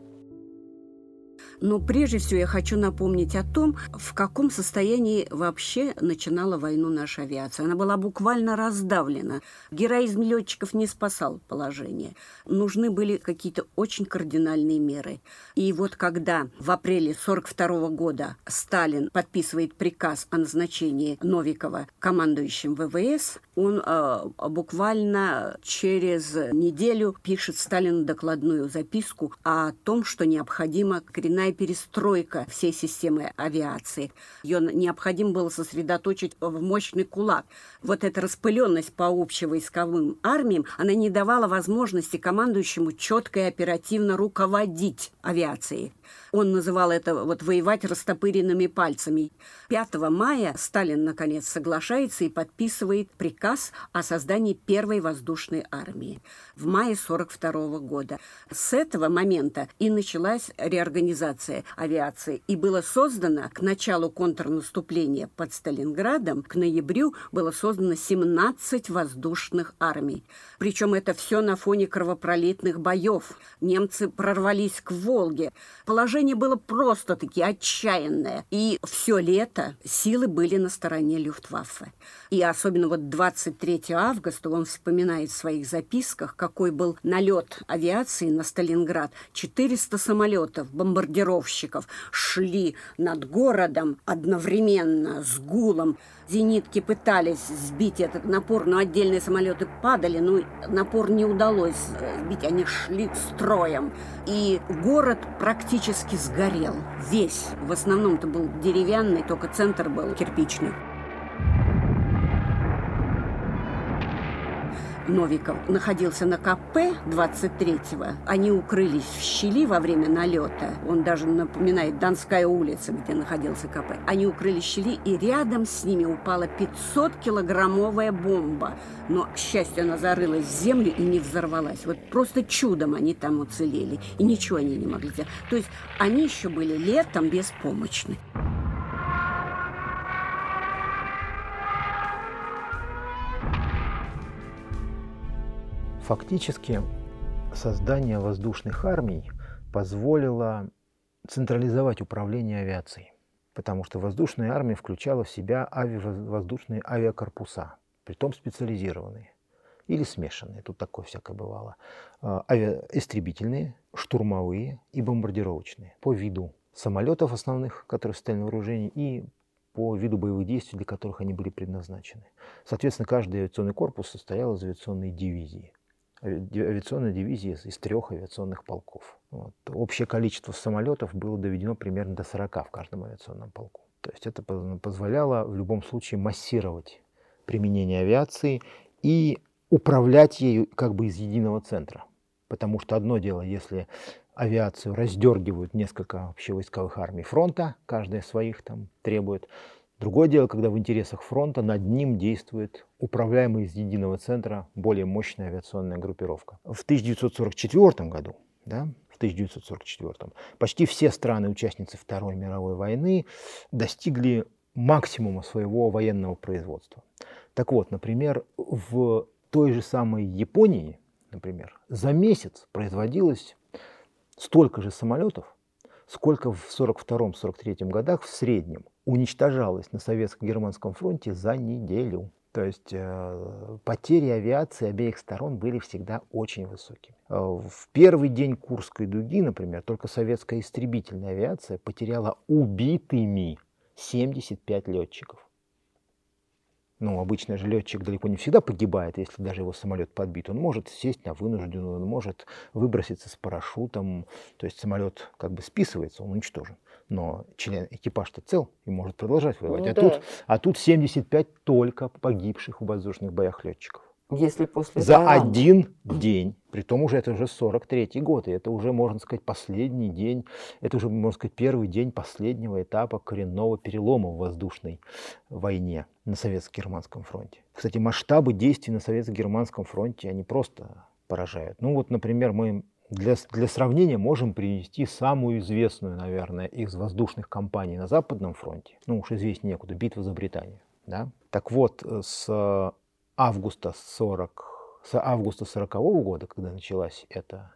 Но прежде всего я хочу напомнить о том, в каком состоянии вообще начинала войну наша авиация. Она была буквально раздавлена. Героизм летчиков не спасал положение. Нужны были какие-то очень кардинальные меры. И вот когда в апреле сорок второго года Сталин подписывает приказ о назначении Новикова командующим ВВС, он э, буквально через неделю пишет Сталину докладную записку о том, что необходимо коренная перестройка всей системы авиации. Ее необходимо было сосредоточить в мощный кулак. Вот эта распыленность по общевойсковым армиям, она не давала возможности командующему четко и оперативно руководить авиацией. Он называл это вот «воевать растопыренными пальцами». пятого мая Сталин, наконец, соглашается и подписывает приказ о создании первой воздушной армии в мае сорок второго года. С этого момента и началась реорганизация мобилизация авиации и было создано к началу контрнаступления под Сталинградом, к ноябрю было создано семнадцать воздушных армий. Причем это все на фоне кровопролитных боев. Немцы прорвались к Волге. Положение было просто-таки отчаянное. И все лето силы были на стороне Люфтваффе. И особенно вот двадцать третьего августа он вспоминает в своих записках, какой был налет авиации на Сталинград. четыреста самолетов, бомбардировщиков шли над городом одновременно с гулом. Зенитки пытались сбить этот напор, но отдельные самолеты падали, но напор не удалось сбить, они шли строем. И город практически сгорел весь. В основном-то был деревянный, только центр был кирпичный. Новиков находился на КП двадцать третьего. Они укрылись в щели во время налета. Он даже напоминает Донская улица, где находился КП. Они укрылись в щели, и рядом с ними упала пятисоткилограммовая бомба. Но, к счастью, она зарылась в землю и не взорвалась. Вот просто чудом они там уцелели. И ничего они не могли сделать. То есть они еще были летом беспомощны. Фактически создание воздушных армий позволило централизовать управление авиацией, потому что воздушная армия включала в себя ави- воздушные авиакорпуса, притом специализированные или смешанные, тут такое всякое бывало, авиаистребительные, штурмовые и бомбардировочные по виду самолетов основных, которые стояли на вооружении, и по виду боевых действий, для которых они были предназначены. Соответственно, каждый авиационный корпус состоял из авиационной дивизии. Авиационная дивизия из трех авиационных полков. Вот. Общее количество самолетов было доведено примерно до сорока в каждом авиационном полку. То есть это позволяло в любом случае массировать применение авиации и управлять ею как бы из единого центра. Потому что одно дело, если авиацию раздергивают несколько общевойсковых армий фронта, каждая своих там требует. Другое дело, когда в интересах фронта над ним действует управляемая из единого центра более мощная авиационная группировка. В тысяча девятьсот сорок четвёртом году, да, в тысяча девятьсот сорок четвёртом, почти все страны-участницы Второй мировой войны достигли максимума своего военного производства. Так вот, например, в той же самой Японии, например, за месяц производилось столько же самолетов, сколько в сорок втором — сорок третьем годах в среднем уничтожалось на советско-германском фронте за неделю. То есть э, потери авиации обеих сторон были всегда очень высокими. В первый день Курской дуги, например, только советская истребительная авиация потеряла убитыми семьдесят пять летчиков. Ну, обычно же летчик далеко не всегда погибает, если даже его самолет подбит. Он может сесть на вынужденную, он может выброситься с парашютом. То есть самолет как бы списывается, он уничтожен. Но член экипажа-то цел и может продолжать воевать. Ну, а, да. тут, а тут семьдесят пять только погибших в воздушных боях летчиков. Если после За да, один да. день. Притом уже это уже сорок третий год. И это уже, можно сказать, последний день. Это уже, можно сказать, первый день последнего этапа коренного перелома в воздушной войне на советско-германском фронте. Кстати, масштабы действий на советско-германском фронте, они просто поражают. Ну вот, например, мы для, для сравнения можем привести самую известную, наверное, из воздушных кампаний на Западном фронте. Ну уж известнее некуда. Битва за Британию. Да? Так вот, с... августа сорок, с августа сорокового года, когда началась эта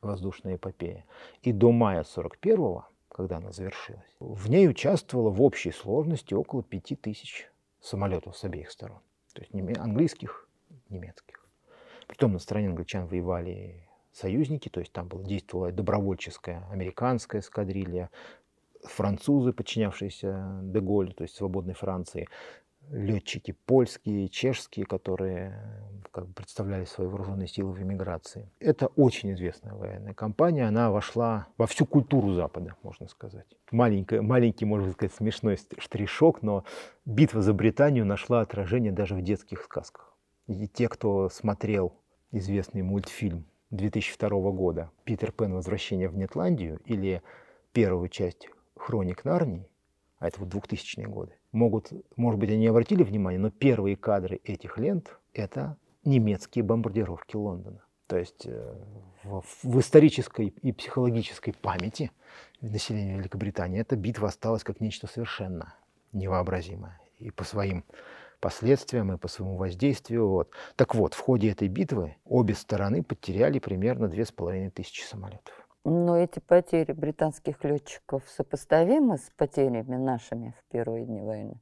воздушная эпопея, и до мая сорок первого, когда она завершилась, в ней участвовало в общей сложности около пяти тысяч самолетов с обеих сторон. То есть английских, немецких. Притом на стороне англичан воевали союзники, то есть там было, действовала добровольческая американская эскадрилья, французы, подчинявшиеся де Голлю, то есть свободной Франции, летчики польские, чешские, которые как бы представляли свои вооруженные силы в эмиграции. Это очень известная военная кампания. Она вошла во всю культуру Запада, можно сказать. Маленький, маленький, можно сказать, смешной штришок, но битва за Британию нашла отражение даже в детских сказках. И те, кто смотрел известный мультфильм две тысячи второго года «Питер Пен. Возвращение в Нетландию» или первую часть «Хроник Нарнии», а это вот двухтысячные годы, могут, может быть, они не обратили внимания, но первые кадры этих лент – это немецкие бомбардировки Лондона. То есть в исторической и психологической памяти населения Великобритании эта битва осталась как нечто совершенно невообразимое и по своим последствиям, и по своему воздействию. Вот. Так вот, в ходе этой битвы обе стороны потеряли примерно две с половиной тысячи самолетов. Но эти потери британских летчиков сопоставимы с потерями нашими в первые дни войны?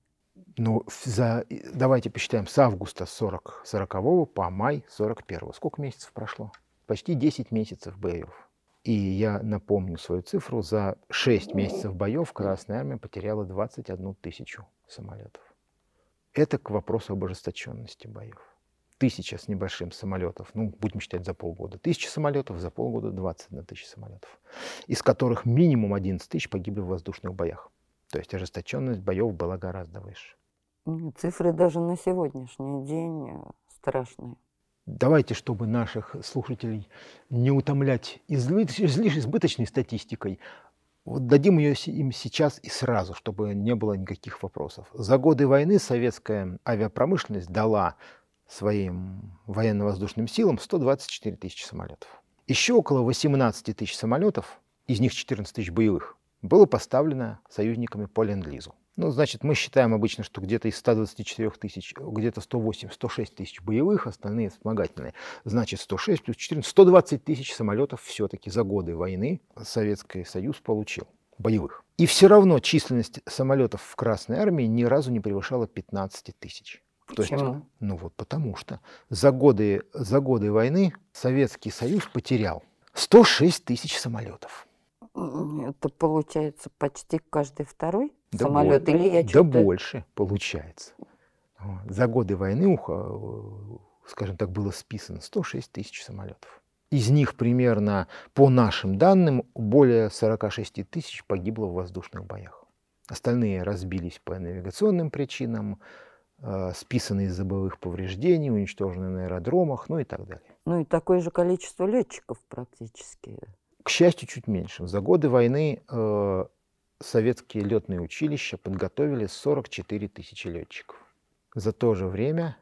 Ну, за, давайте посчитаем, с августа сорокового по май сорок первого. Сколько месяцев прошло? Почти десять месяцев боев. И я напомню свою цифру, за шесть месяцев боев Красная армия потеряла двадцать одну тысячу самолетов. Это к вопросу об ожесточенности боев. Тысяча с небольшим самолетов, ну, будем считать за полгода. Тысяча самолетов, за полгода двадцать одна тысяча самолетов, из которых минимум одиннадцать тысяч погибли в воздушных боях. То есть ожесточенность боев была гораздо выше. Цифры даже на сегодняшний день страшные. Давайте, чтобы наших слушателей не утомлять излишней избыточной статистикой, вот дадим ее им сейчас и сразу, чтобы не было никаких вопросов. За годы войны советская авиапромышленность дала своим военно-воздушным силам сто двадцать четыре тысячи самолетов. Еще около восемнадцати тысяч самолетов, из них четырнадцать тысяч боевых, было поставлено союзниками по ленд-лизу. Ну, значит, мы считаем обычно, что где-то из ста двадцати четырёх тысяч, где-то сто восемь — сто шесть тысяч боевых, остальные вспомогательные. Значит, сто шесть плюс четырнадцать — сто двадцать тысяч самолетов все-таки за годы войны Советский Союз получил боевых. И все равно численность самолетов в Красной армии ни разу не превышала пятнадцати тысяч. То есть, ну вот потому что за годы, за годы войны Советский Союз потерял сто шесть тысяч самолетов. Это получается почти каждый второй да самолет? Боль, или я да больше получается. За годы войны, скажем так, было списано сто шесть тысяч самолетов. Из них примерно, по нашим данным, более сорока шести тысяч погибло в воздушных боях. Остальные разбились по навигационным причинам, списаны из-за боевых повреждений, уничтожены на аэродромах, ну и так далее. Ну и такое же количество летчиков практически. К счастью, чуть меньше. За годы войны э, советские летные училища подготовили сорок четыре тысячи летчиков. За то же время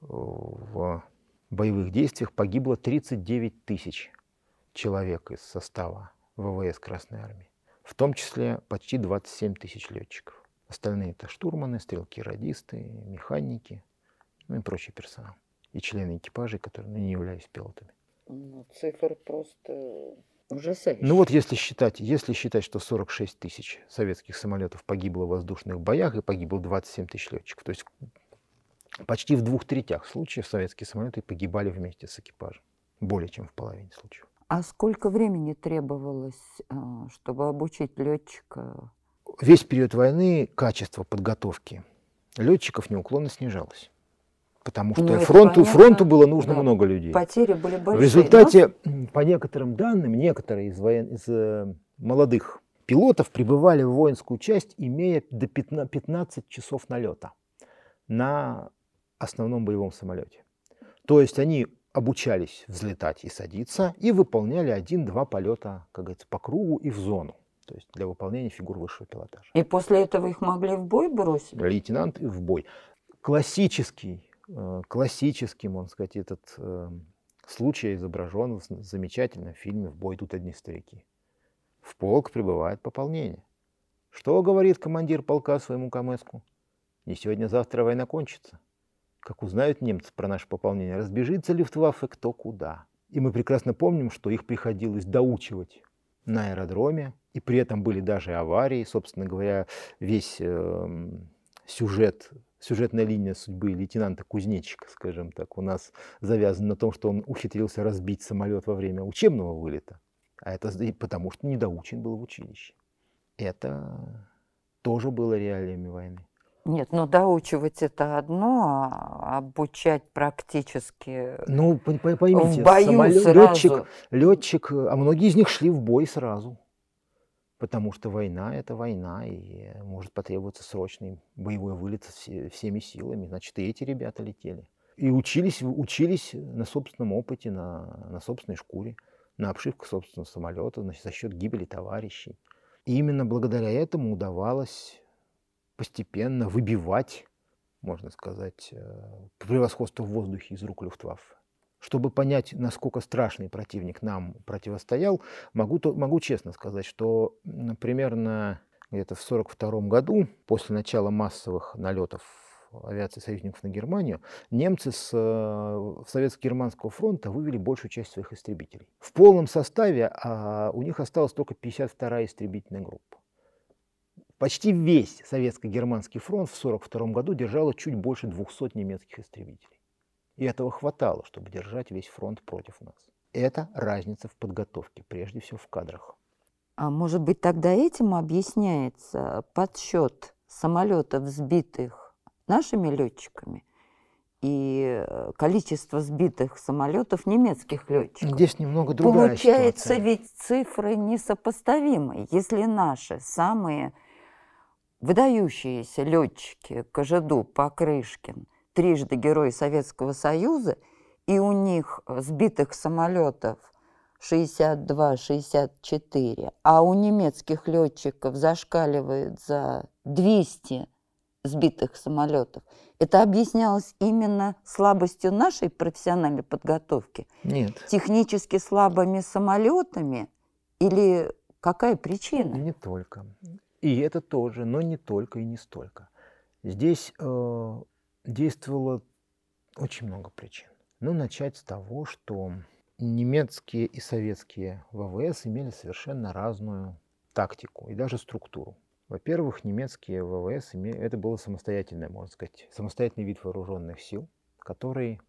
э, в боевых действиях погибло тридцать девять тысяч человек из состава ВВС Красной армии, в том числе почти двадцать семь тысяч летчиков. Остальные это штурманы, стрелки, радисты, механики, ну и прочий персонал. И члены экипажей, которые не являлись пилотами. Ну, цифры просто ужасающие. Ну вот если считать, если считать, что сорок шесть тысяч советских самолетов погибло в воздушных боях и погибло двадцать семь тысяч летчиков, то есть почти в двух третях случаев советские самолеты погибали вместе с экипажем. Более чем в половине случаев. А сколько времени требовалось, чтобы обучить летчика? Весь период войны качество подготовки летчиков неуклонно снижалось, потому что фронту, фронту было нужно да, много людей. Потери были большие. В результате, да? По некоторым данным, некоторые из, воен... из э, молодых пилотов прибывали в воинскую часть, имея до пятнадцати часов налета на основном боевом самолете. То есть они обучались взлетать и садиться, и выполняли один-два полета, как говорится, по кругу и в зону. То есть для выполнения фигур высшего пилотажа. И после этого их могли в бой бросить? Лейтенант в бой. Классический, классический, можно сказать, этот случай изображен в замечательном фильме «В бой идут одни старики». В полк прибывает пополнение. Что говорит командир полка своему комеску? Не сегодня-завтра война кончится. Как узнают немцы про наше пополнение, разбежится Люфтваффе кто куда. И мы прекрасно помним, что их приходилось доучивать на аэродроме, и при этом были даже аварии. Собственно говоря, весь э, сюжет, сюжетная линия судьбы лейтенанта Кузнечика, скажем так, у нас завязана на том, что он ухитрился разбить самолет во время учебного вылета, а это потому что недоучен был в училище. Это тоже было реалиями войны. Нет, ну доучивать это одно, а обучать практически. Ну, поймите, в бою самолет, сразу. Летчик, летчик, а многие из них шли в бой сразу. Потому что война – это война, и может потребоваться срочный боевой вылет всеми силами. Значит, и эти ребята летели. И учились, учились на собственном опыте, на, на собственной шкуре, на обшивках собственного самолета, значит, за счет гибели товарищей. И именно благодаря этому удавалось постепенно выбивать, можно сказать, превосходство в воздухе из рук Люфтваффе. Чтобы понять, насколько страшный противник нам противостоял, могу, могу честно сказать, что примерно где-то в сорок втором году, после начала массовых налетов авиации союзников на Германию, немцы с Советско-германского фронта вывели большую часть своих истребителей. В полном составе а, у них осталась только пятьдесят вторая истребительная группа. Почти весь Советско-германский фронт в сорок втором году держало чуть больше двухсот немецких истребителей. И этого хватало, чтобы держать весь фронт против нас. Это разница в подготовке, прежде всего в кадрах. А может быть, тогда этим объясняется подсчет самолетов, сбитых нашими летчиками, и количество сбитых самолетов немецких летчиков? Здесь немного другая Получается, ситуация. Ведь цифры несопоставимы. Если наши самые выдающиеся летчики Кожеду, Покрышкин, трижды Герой Советского Союза, и у них сбитых самолетов шестьдесят два — шестьдесят четыре, а у немецких летчиков зашкаливает за двести сбитых самолетов. Это объяснялось именно слабостью нашей профессиональной подготовки? Нет. Технически слабыми самолетами? Или какая причина? Не только. И это тоже, но не только и не столько. Здесь э, действовало очень много причин. Но начать с того, что немецкие и советские ВВС имели совершенно разную тактику и даже структуру. Во-первых, немецкие ВВС, это было самостоятельное, можно сказать, самостоятельный вид вооруженных сил, который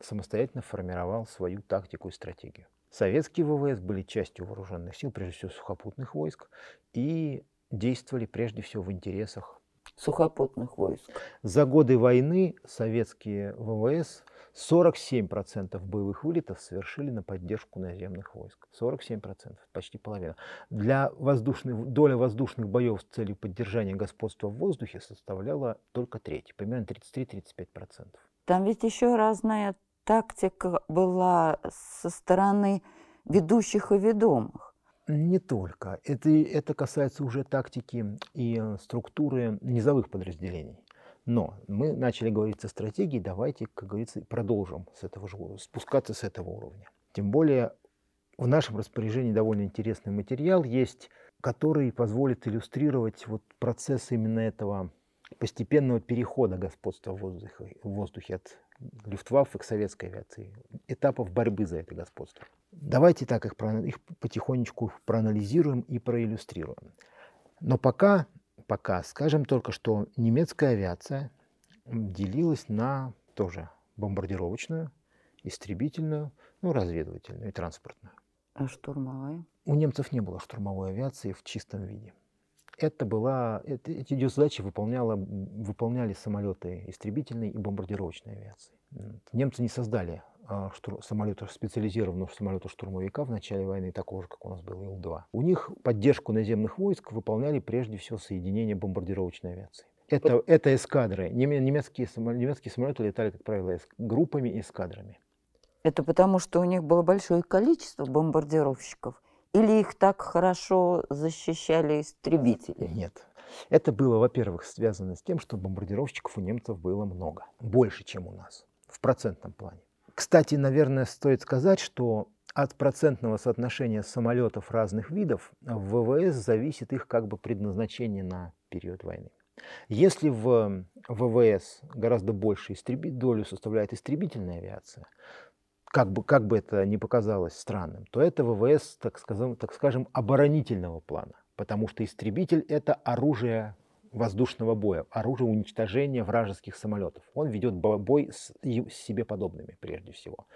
самостоятельно формировал свою тактику и стратегию. Советские ВВС были частью вооруженных сил, прежде всего сухопутных войск, и действовали прежде всего в интересах сухопутных войск. За годы войны советские ВВС сорок семь процентов боевых вылетов совершили на поддержку наземных войск. сорок семь процентов, почти половина. Для воздушных, доля воздушных боев с целью поддержания господства в воздухе составляла только треть, примерно тридцать три — тридцать пять процентов. Там ведь еще разная тактика была со стороны ведущих и ведомых. Не только. Это, это касается уже тактики и структуры низовых подразделений. Но мы начали говорить о стратегии, давайте, как говорится, продолжим с этого же, спускаться с этого уровня. Тем более в нашем распоряжении довольно интересный материал есть, который позволит иллюстрировать вот процесс именно этого постепенного перехода господства в воздухе, в воздухе от Люфтваффе к советской авиации, этапов борьбы за это господство. Давайте так их, их потихонечку проанализируем и проиллюстрируем. Но пока... Пока скажем только, что немецкая авиация делилась на тоже бомбардировочную, истребительную, ну, разведывательную и транспортную. А штурмовая? У немцев не было штурмовой авиации в чистом виде. Это была, это, эти ее задачи выполняла, выполняли самолеты истребительной и бомбардировочной авиации. Немцы не создали самолета, специализированного самолета-штурмовика в начале войны, такого же, как у нас был Ил-два. У них поддержку наземных войск выполняли прежде всего соединения бомбардировочной авиации. Это, это эскадры. Немецкие самолеты, немецкие самолеты летали, как правило, группами и эскадрами. Это потому, что у них было большое количество бомбардировщиков? Или их так хорошо защищали истребители? Нет. Это было, во-первых, связано с тем, что бомбардировщиков у немцев было много. Больше, чем у нас. В процентном плане. Кстати, наверное, стоит сказать, что от процентного соотношения самолетов разных видов в ВВС зависит их как бы предназначение на период войны. Если в ВВС гораздо большую долю составляет истребительная авиация, как бы, как бы это ни показалось странным, то это ВВС, так скажем, так скажем, оборонительного плана, потому что истребитель – это оружие воздушного боя, оружие уничтожения вражеских самолетов. Он ведет бой с себе подобными, прежде всего.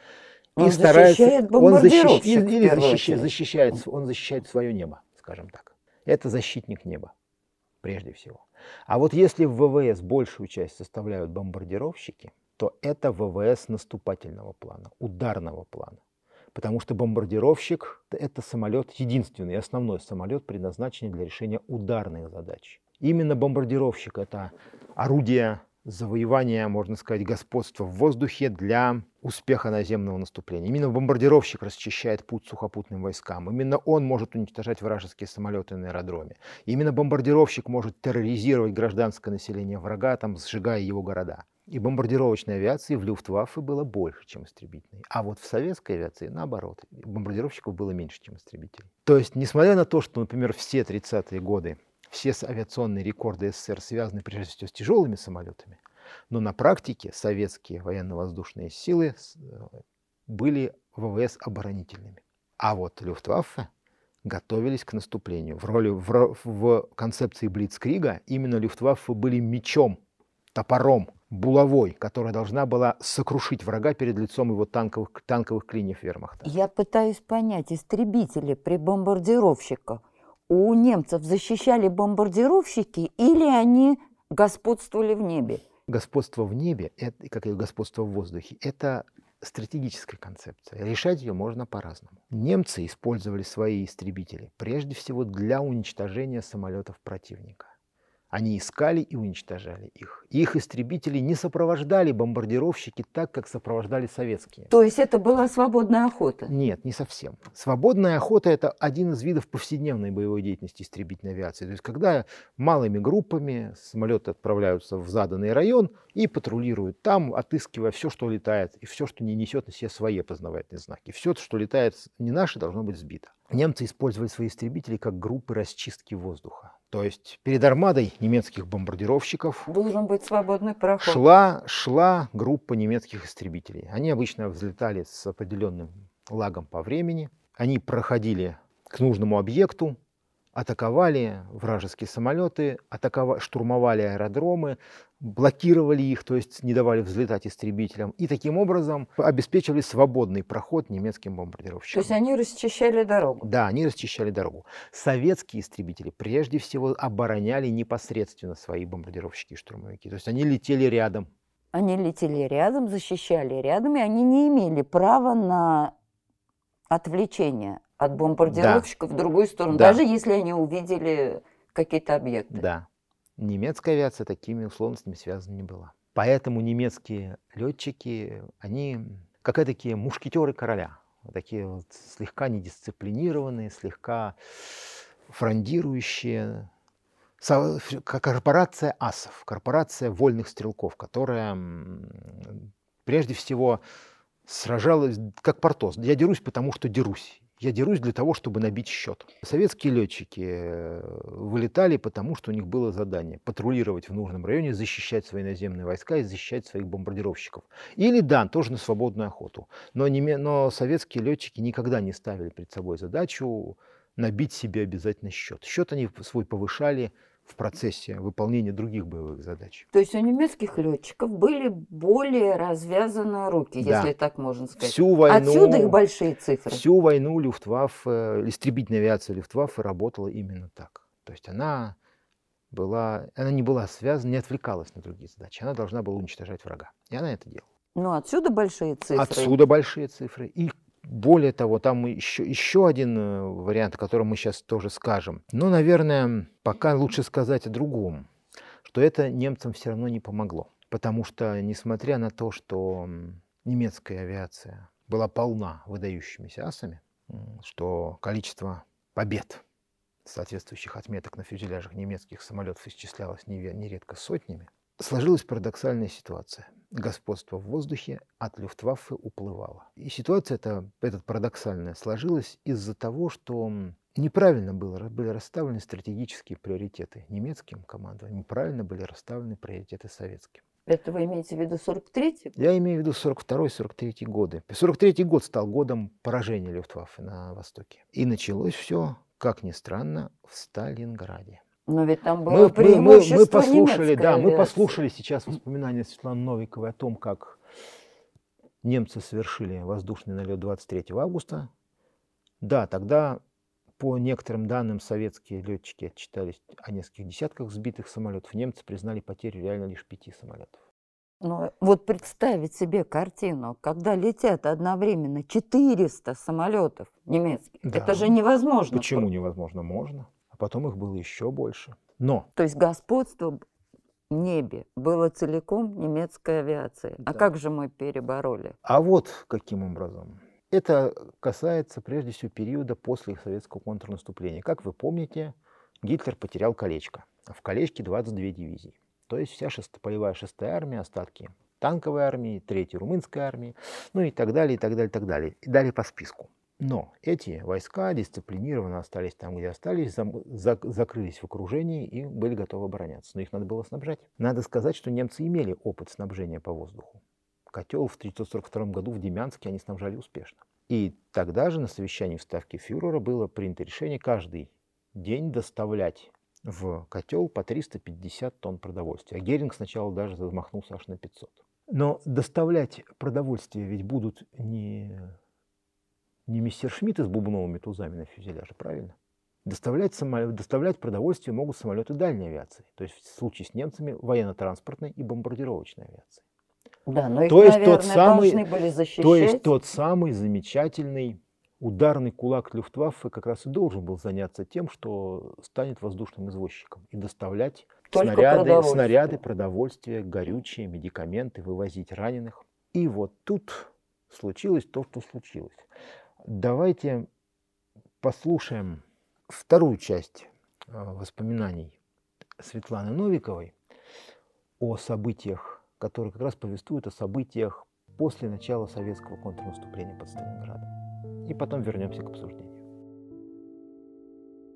И он старается, защищает бомбардировщик. Он, защищ, защищ, защищает, он защищает свое небо, скажем так. Это защитник неба, прежде всего. А вот если в ВВС большую часть составляют бомбардировщики, то это ВВС наступательного плана, ударного плана. Потому что бомбардировщик – это самолет, единственный, основной самолет, предназначенный для решения ударных задач. Именно бомбардировщик – это орудие завоевания, можно сказать, господства в воздухе для успеха наземного наступления. Именно бомбардировщик расчищает путь сухопутным войскам. Именно он может уничтожать вражеские самолеты на аэродроме. Именно бомбардировщик может терроризировать гражданское население врага, там, сжигая его города. И бомбардировочной авиации в Люфтваффе было больше, чем истребительной. А вот в советской авиации, наоборот, бомбардировщиков было меньше, чем истребителей. То есть, несмотря на то, что, например, все тридцатые годы, все авиационные рекорды СССР связаны, прежде всего, с тяжелыми самолетами, но на практике советские военно-воздушные силы были ВВС оборонительными. А вот Люфтваффе готовились к наступлению. В, роли, в, в концепции блицкрига именно Люфтваффе были мечом, топором, булавой, которая должна была сокрушить врага перед лицом его танковых, танковых клиньев вермахта. Я пытаюсь понять, истребители при бомбардировщиках у немцев защищали бомбардировщики или они господствовали в небе? Господство в небе, это, как и господство в воздухе, это стратегическая концепция. Решать ее можно по-разному. Немцы использовали свои истребители прежде всего для уничтожения самолетов противника. Они искали и уничтожали их. Их истребители не сопровождали бомбардировщики так, как сопровождали советские. То есть это была свободная охота? Нет, не совсем. Свободная охота – это один из видов повседневной боевой деятельности истребительной авиации. То есть когда малыми группами самолеты отправляются в заданный район и патрулируют там, отыскивая все, что летает, и все, что не несет на себе свои опознавательные знаки. Все, что летает не наше, должно быть сбито. Немцы использовали свои истребители как группы расчистки воздуха. То есть перед армадой немецких бомбардировщиков должен быть свободный проход. Шла, шла группа немецких истребителей. Они обычно взлетали с определенным лагом по времени. Они проходили к нужному объекту, атаковали вражеские самолеты, атаковали, штурмовали аэродромы, блокировали их, то есть не давали взлетать истребителям. И таким образом обеспечивали свободный проход немецким бомбардировщикам. То есть они расчищали дорогу? Да, они расчищали дорогу. Советские истребители прежде всего обороняли непосредственно свои бомбардировщики и штурмовики. То есть они летели рядом. Они летели рядом, защищали рядом, и они не имели права на отвлечение от бомбардировщиков, да, в другую сторону, да, даже если они увидели какие-то объекты. Да. Немецкая авиация такими условностями связана не была. Поэтому немецкие летчики, они как такие мушкетеры короля. Такие вот слегка недисциплинированные, слегка фрондирующие. Корпорация асов, корпорация вольных стрелков, которая прежде всего сражалась как Портос. Я дерусь, потому что дерусь. Я дерусь для того, чтобы набить счет. Советские летчики вылетали, потому что у них было задание патрулировать в нужном районе, защищать свои наземные войска и защищать своих бомбардировщиков. Или, да, тоже на свободную охоту. Но, не, но советские летчики никогда не ставили перед собой задачу набить себе обязательно счет. Счет они свой повышали в процессе выполнения других боевых задач. То есть у немецких летчиков были более развязаны руки, да, если так можно сказать. Всю войну, отсюда их большие цифры. Всю войну Люфтваффе, истребительная авиация Люфтваффе работала именно так. То есть она, была, она не была связана, не отвлекалась на другие задачи. Она должна была уничтожать врага. И она это делала. Ну отсюда большие цифры. Отсюда большие цифры. И более того, там еще, еще один вариант, о котором мы сейчас тоже скажем. Но, наверное, пока лучше сказать о другом, что это немцам все равно не помогло. Потому что, несмотря на то, что немецкая авиация была полна выдающимися асами, что количество побед, соответствующих отметок на фюзеляжах немецких самолетов исчислялось нередко сотнями, сложилась парадоксальная ситуация. Господство в воздухе от Люфтваффе уплывало. И ситуация эта, эта парадоксальная сложилась из-за того, что неправильно было, были расставлены стратегические приоритеты немецким командованием, неправильно были расставлены приоритеты советским. Это вы имеете в виду сорок третий? Я имею в виду сорок второй — сорок третий годы. сорок третий год стал годом поражения Люфтваффе на Востоке. И началось все, как ни странно, в Сталинграде. Но ведь там было преимущество немецкой авиации. Мы, мы, мы, послушали, да, мы послушали сейчас воспоминания Светланы Новиковой о том, как немцы совершили воздушный налет двадцать третьего августа. Да, тогда по некоторым данным советские летчики отчитались о нескольких десятках сбитых самолетов. Немцы признали потерю реально лишь пяти самолетов. Но вот представить себе картину, когда летят одновременно четыреста самолетов немецких, да, это же невозможно. Почему невозможно? Можно. Потом их было еще больше. Но... То есть господство в небе было целиком немецкой авиации. Да. А как же мы перебороли? А вот каким образом. Это касается прежде всего периода после советского контрнаступления. Как вы помните, Гитлер потерял колечко. В колечке двадцать две дивизии. То есть вся шест... полевая шестая армия, остатки танковой армии, третьей румынской армии, ну и так далее, и так далее, и так далее. И далее по списку. Но эти войска дисциплинированно остались там, где остались, зам... зак... закрылись в окружении и были готовы обороняться. Но их надо было снабжать. Надо сказать, что немцы имели опыт снабжения по воздуху. Котел в тысяча девятьсот сорок втором году в Демянске они снабжали успешно. И тогда же на совещании в Ставке фюрера было принято решение каждый день доставлять в котел по триста пятьдесят тонн продовольствия. А Геринг сначала даже замахнулся аж на пятьсот. Но доставлять продовольствие ведь будут не, не мистер Шмидт с бубновыми тузами на фюзеляже, правильно? Доставлять, самолет, доставлять продовольствие могут самолеты дальней авиации. То есть в случае с немцами военно-транспортной и бомбардировочной авиации. Да, но их, то, есть, наверное, тот самый, были то есть тот самый замечательный ударный кулак Люфтваффе как раз и должен был заняться тем, что станет воздушным извозчиком и доставлять снаряды, продовольствие. снаряды, продовольствие, горючие, медикаменты, вывозить раненых. И вот тут случилось то, что случилось. Давайте послушаем вторую часть воспоминаний Светланы Новиковой о событиях, которые как раз повествуют о событиях после начала советского контрнаступления под Сталинградом. И потом вернемся к обсуждению.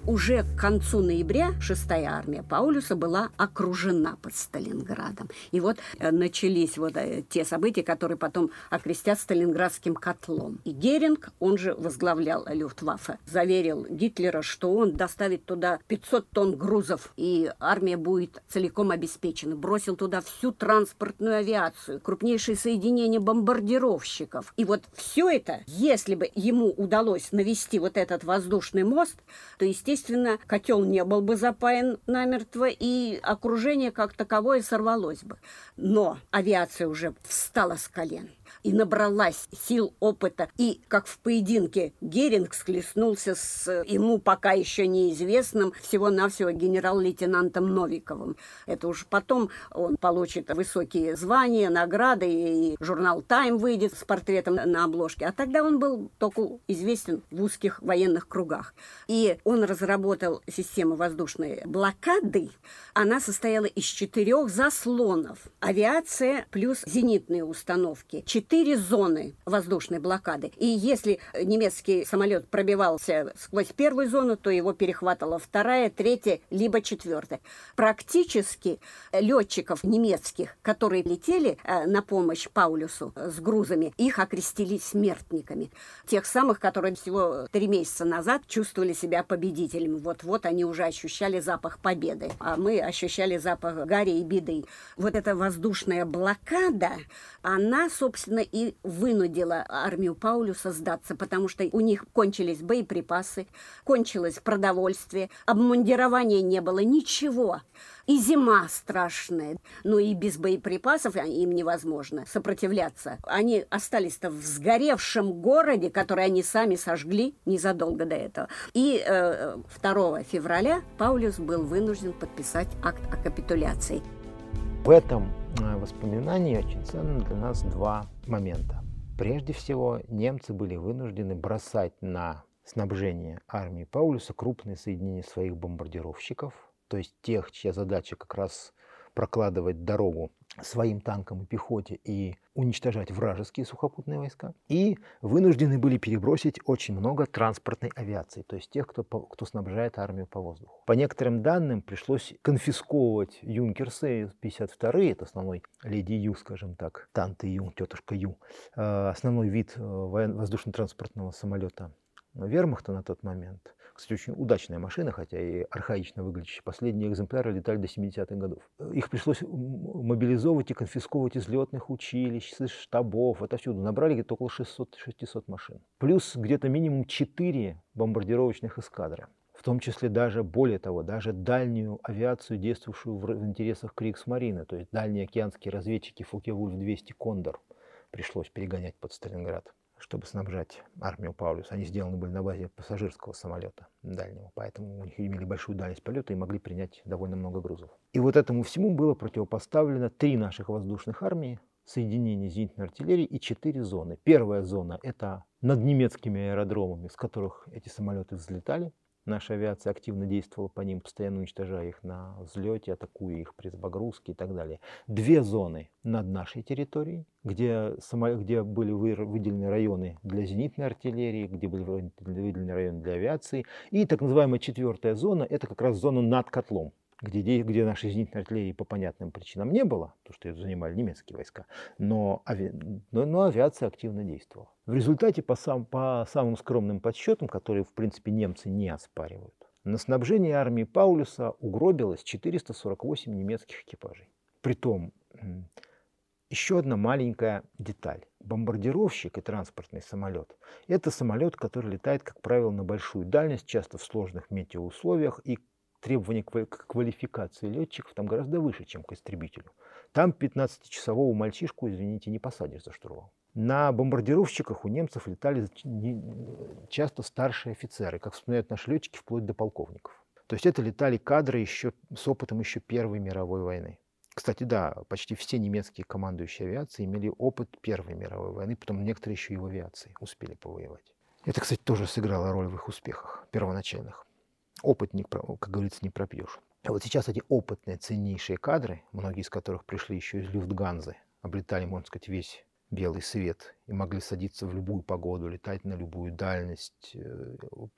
Уже к концу ноября шестая армия Паулюса была окружена под Сталинградом. И вот начались вот те события, которые потом окрестят Сталинградским котлом. И Геринг, он же возглавлял Люфтваффе, заверил Гитлера, что он доставит туда пятьсот тонн грузов, и армия будет целиком обеспечена. Бросил туда всю транспортную авиацию, крупнейшие соединения бомбардировщиков. И вот все это, если бы ему удалось навести вот этот воздушный мост, то, естественно, Естественно, котел не был бы запаян намертво, и окружение как таковое сорвалось бы. Но авиация уже встала с колен и набралась сил, опыта. И, как в поединке, Геринг схлестнулся с ему пока еще неизвестным всего-навсего генерал-лейтенантом Новиковым. Это уж потом он получит высокие звания, награды, и журнал «Тайм» выйдет с портретом на обложке. А тогда он был только известен в узких военных кругах. И он разработал систему воздушной блокады. Она состояла из четырех заслонов. Авиация плюс зенитные установки. Четыре зоны воздушной блокады. И если немецкий самолет пробивался сквозь первую зону, то его перехватывала вторая, третья, либо четвертая. Практически летчиков немецких, которые летели на помощь Паулюсу с грузами, их окрестили смертниками. Тех самых, которые всего три месяца назад чувствовали себя победителями. Вот-вот они уже ощущали запах победы. А мы ощущали запах гари и беды. Вот эта воздушная блокада, она, собственно, и вынудила армию Паулюса сдаться, потому что у них кончились боеприпасы, кончилось продовольствие, обмундирования не было, ничего. И зима страшная, но и без боеприпасов им невозможно сопротивляться. Они остались-то в сгоревшем городе, который они сами сожгли незадолго до этого. И э, второго февраля Паулюс был вынужден подписать акт о капитуляции. В этом воспоминании очень ценны для нас два момента. Прежде всего, немцы были вынуждены бросать на снабжение армии Паулюса крупные соединения своих бомбардировщиков, то есть тех, чья задача как раз прокладывать дорогу своим танкам и пехоте и уничтожать вражеские сухопутные войска. И вынуждены были перебросить очень много транспортной авиации, то есть тех, кто, кто снабжает армию по воздуху. По некоторым данным, пришлось конфисковывать юнкерсы пятьдесят вторые, это основной леди Ю, скажем так, танты Ю, тетушка Ю, основной вид воздушно-транспортного самолета вермахта на тот момент. Кстати, очень удачная машина, хотя и архаично выглядящая. Последние экземпляры летали до семидесятых годов. Их пришлось мобилизовывать и конфисковывать из летных училищ, из штабов, отовсюду. Набрали где-то около шестисот-шестисот машин. Плюс где-то минимум четыре бомбардировочных эскадры. В том числе даже, более того, даже дальнюю авиацию, действовавшую в, в интересах Кригсмарины, то есть дальние океанские разведчики Фокке-Вульф двести «Кондор» пришлось перегонять под Сталинград, чтобы снабжать армию Паулюса. Они сделаны были на базе пассажирского самолета дальнего, поэтому у них имели большую дальность полета и могли принять довольно много грузов. И вот этому всему было противопоставлено три наших воздушных армии, соединение зенитной артиллерии и четыре зоны. Первая зона – это над немецкими аэродромами, с которых эти самолеты взлетали. Наша авиация активно действовала по ним, постоянно уничтожая их на взлете, атакуя их при погрузке и так далее. Две зоны над нашей территорией, где, где были выделены районы для зенитной артиллерии, где были выделены районы для авиации. И так называемая четвертая зона, это как раз зона над котлом, где, где нашей зенитной артиллерии по понятным причинам не было, потому что ее занимали немецкие войска, но, ави... но, но авиация активно действовала. В результате, по, сам, по самым скромным подсчетам, которые, в принципе, немцы не оспаривают, на снабжение армии Паулюса угробилось четыреста сорок восемь немецких экипажей. Притом, еще одна маленькая деталь. Бомбардировщик и транспортный самолет – это самолет, который летает, как правило, на большую дальность, часто в сложных метеоусловиях, и требования к квалификации летчиков там гораздо выше, чем к истребителю. Там пятнадцатичасового мальчишку, извините, не посадишь за штурвал. На бомбардировщиках у немцев летали часто старшие офицеры, как вспоминают наши летчики, вплоть до полковников. То есть это летали кадры еще с опытом еще Первой мировой войны. Кстати, да, почти все немецкие командующие авиацией имели опыт Первой мировой войны, потом некоторые еще и в авиации успели повоевать. Это, кстати, тоже сыграло роль в их успехах первоначальных. Опыт, как говорится, не пропьешь. А вот сейчас эти опытные, ценнейшие кадры, многие из которых пришли еще из Люфтганзы, облетали, можно сказать, весь белый свет и могли садиться в любую погоду, летать на любую дальность,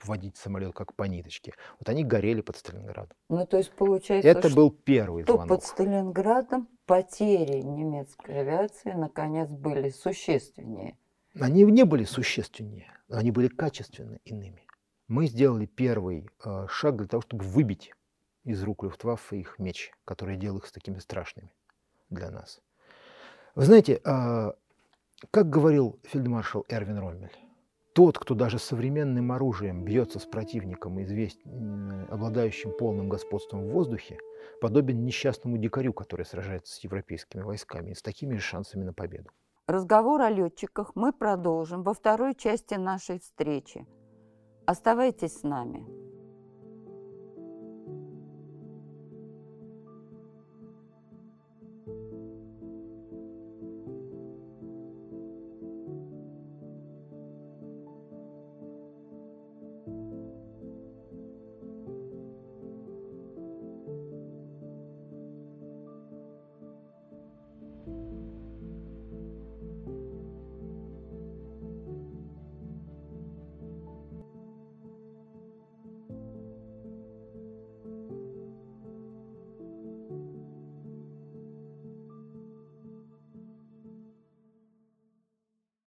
водить самолет как по ниточке. Вот они горели под Сталинградом. Ну, то есть, получается, это был первый звонок. Под Сталинградом потери немецкой авиации, наконец, были существеннее. Они не были существеннее, они были качественно иными. Мы сделали первый э, шаг для того, чтобы выбить из рук Люфтваффе их меч, который делал их с такими страшными для нас. Вы знаете, э, как говорил фельдмаршал Эрвин Роммель, тот, кто даже современным оружием бьется с противником, известь, э, обладающим полным господством в воздухе, подобен несчастному дикарю, который сражается с европейскими войсками и с такими же шансами на победу. Разговор о летчиках мы продолжим во второй части нашей встречи. Оставайтесь с нами.